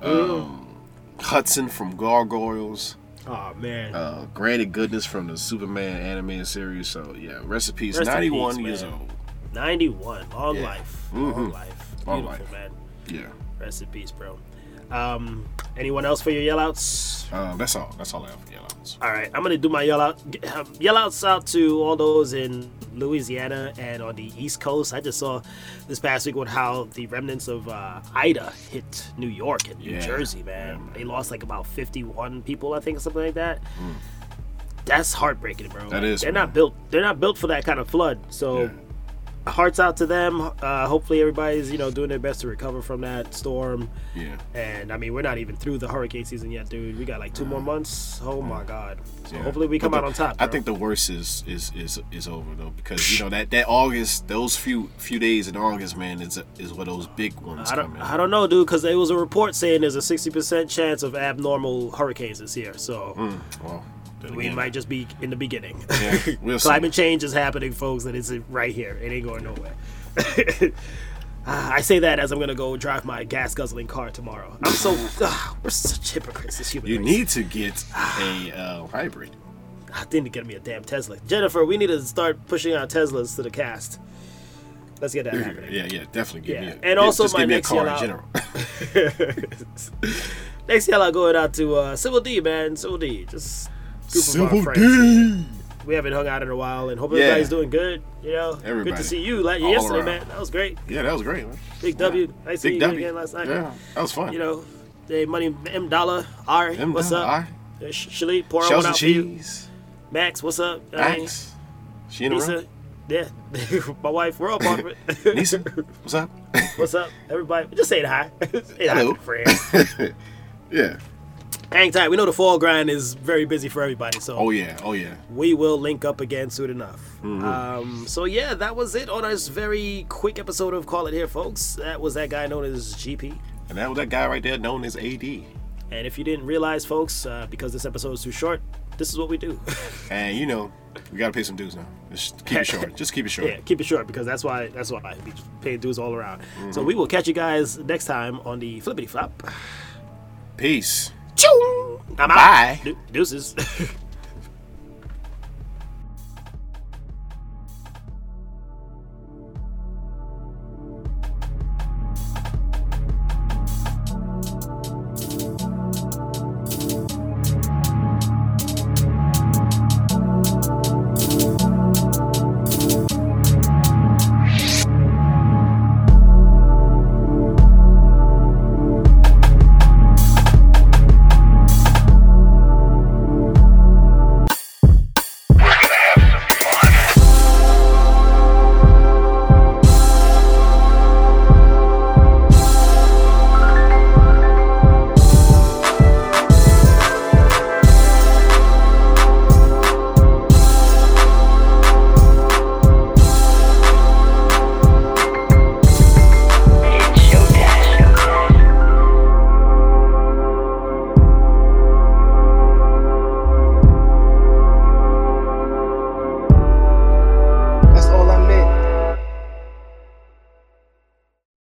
mm. um, Hudson from Gargoyles, oh man, uh, Granny Goodness from the Superman anime series. So yeah, rest in peace. Ninety-one years old. Ninety-one, long yeah. life, long mm-hmm. life, beautiful long life. Man. Yeah, rest in peace, bro. Um, anyone else for your yell outs? Um, that's all. That's all I have for yell outs. All right, I'm gonna do my yell out. Yell outs out to all those in Louisiana and on the East Coast. I just saw this past week with how the remnants of uh, Ida hit New York and New yeah. Jersey. Man, yeah, man, they lost like about fifty-one people, I think, or something like that. Mm. That's heartbreaking, bro. That is. They're man. not built. They're not built for that kind of flood. So. Yeah. Hearts out to them. Uh, hopefully everybody's, you know, doing their best to recover from that storm. Yeah. And I mean, we're not even through the hurricane season yet, dude. We got like two more months. Oh my God. So yeah. hopefully we come the, out on top. Bro. I think the worst is is is, is over though, because you know that, that August, those few few days in August, man, is is where those big ones I don't, come in. I don't know, dude, because there was a report saying there's a sixty percent chance of abnormal hurricanes this year. So. Mm, wow. We might just be in the beginning. Yeah, we'll climate change is happening, folks, and it's right here. It ain't going nowhere. I say that as I'm going to go drive my gas-guzzling car tomorrow. I'm so... uh, we're such hypocrites as human You race. Need to get a uh, hybrid. I need to get me a damn Tesla. Jennifer, we need to start pushing our Teslas to the cast. Let's get that happening. Yeah, yeah, definitely. Get yeah. me a, and also my next car in general. Next yell, I'll go out to uh, Civil D, man. Civil D, just... Simple D. We haven't hung out in a while, and hope yeah. everybody's doing good. You know, Everybody. Good to see you like All yesterday, around. man. That was great. Yeah, that was great. Man. Big yeah. W, nice to see you again last night. Yeah, that was fun. You know, they money M Dollar R. M what's up? Shalit, pour one out for you. Max, what's up? Max, she in the Yeah, my wife. We're all part of it. Nisa, what's up? What's up, everybody? Just say hi. Say hi, friend. Yeah. Hang tight. We know the fall grind is very busy for everybody. So oh yeah, oh yeah. We will link up again soon enough. Mm-hmm. Um, so yeah, that was it on this very quick episode of Call It Here, folks. That was that guy known as G P, and that was that guy right there known as A D. And if you didn't realize, folks, uh, because this episode is too short, this is what we do. And you know, we gotta pay some dues now. Just keep it short. Just keep it short. Yeah, keep it short because that's why that's why I be paying dues all around. Mm-hmm. So we will catch you guys next time on the Flippity Flop. Peace. Choo! I'm Bye. out. De- deuces.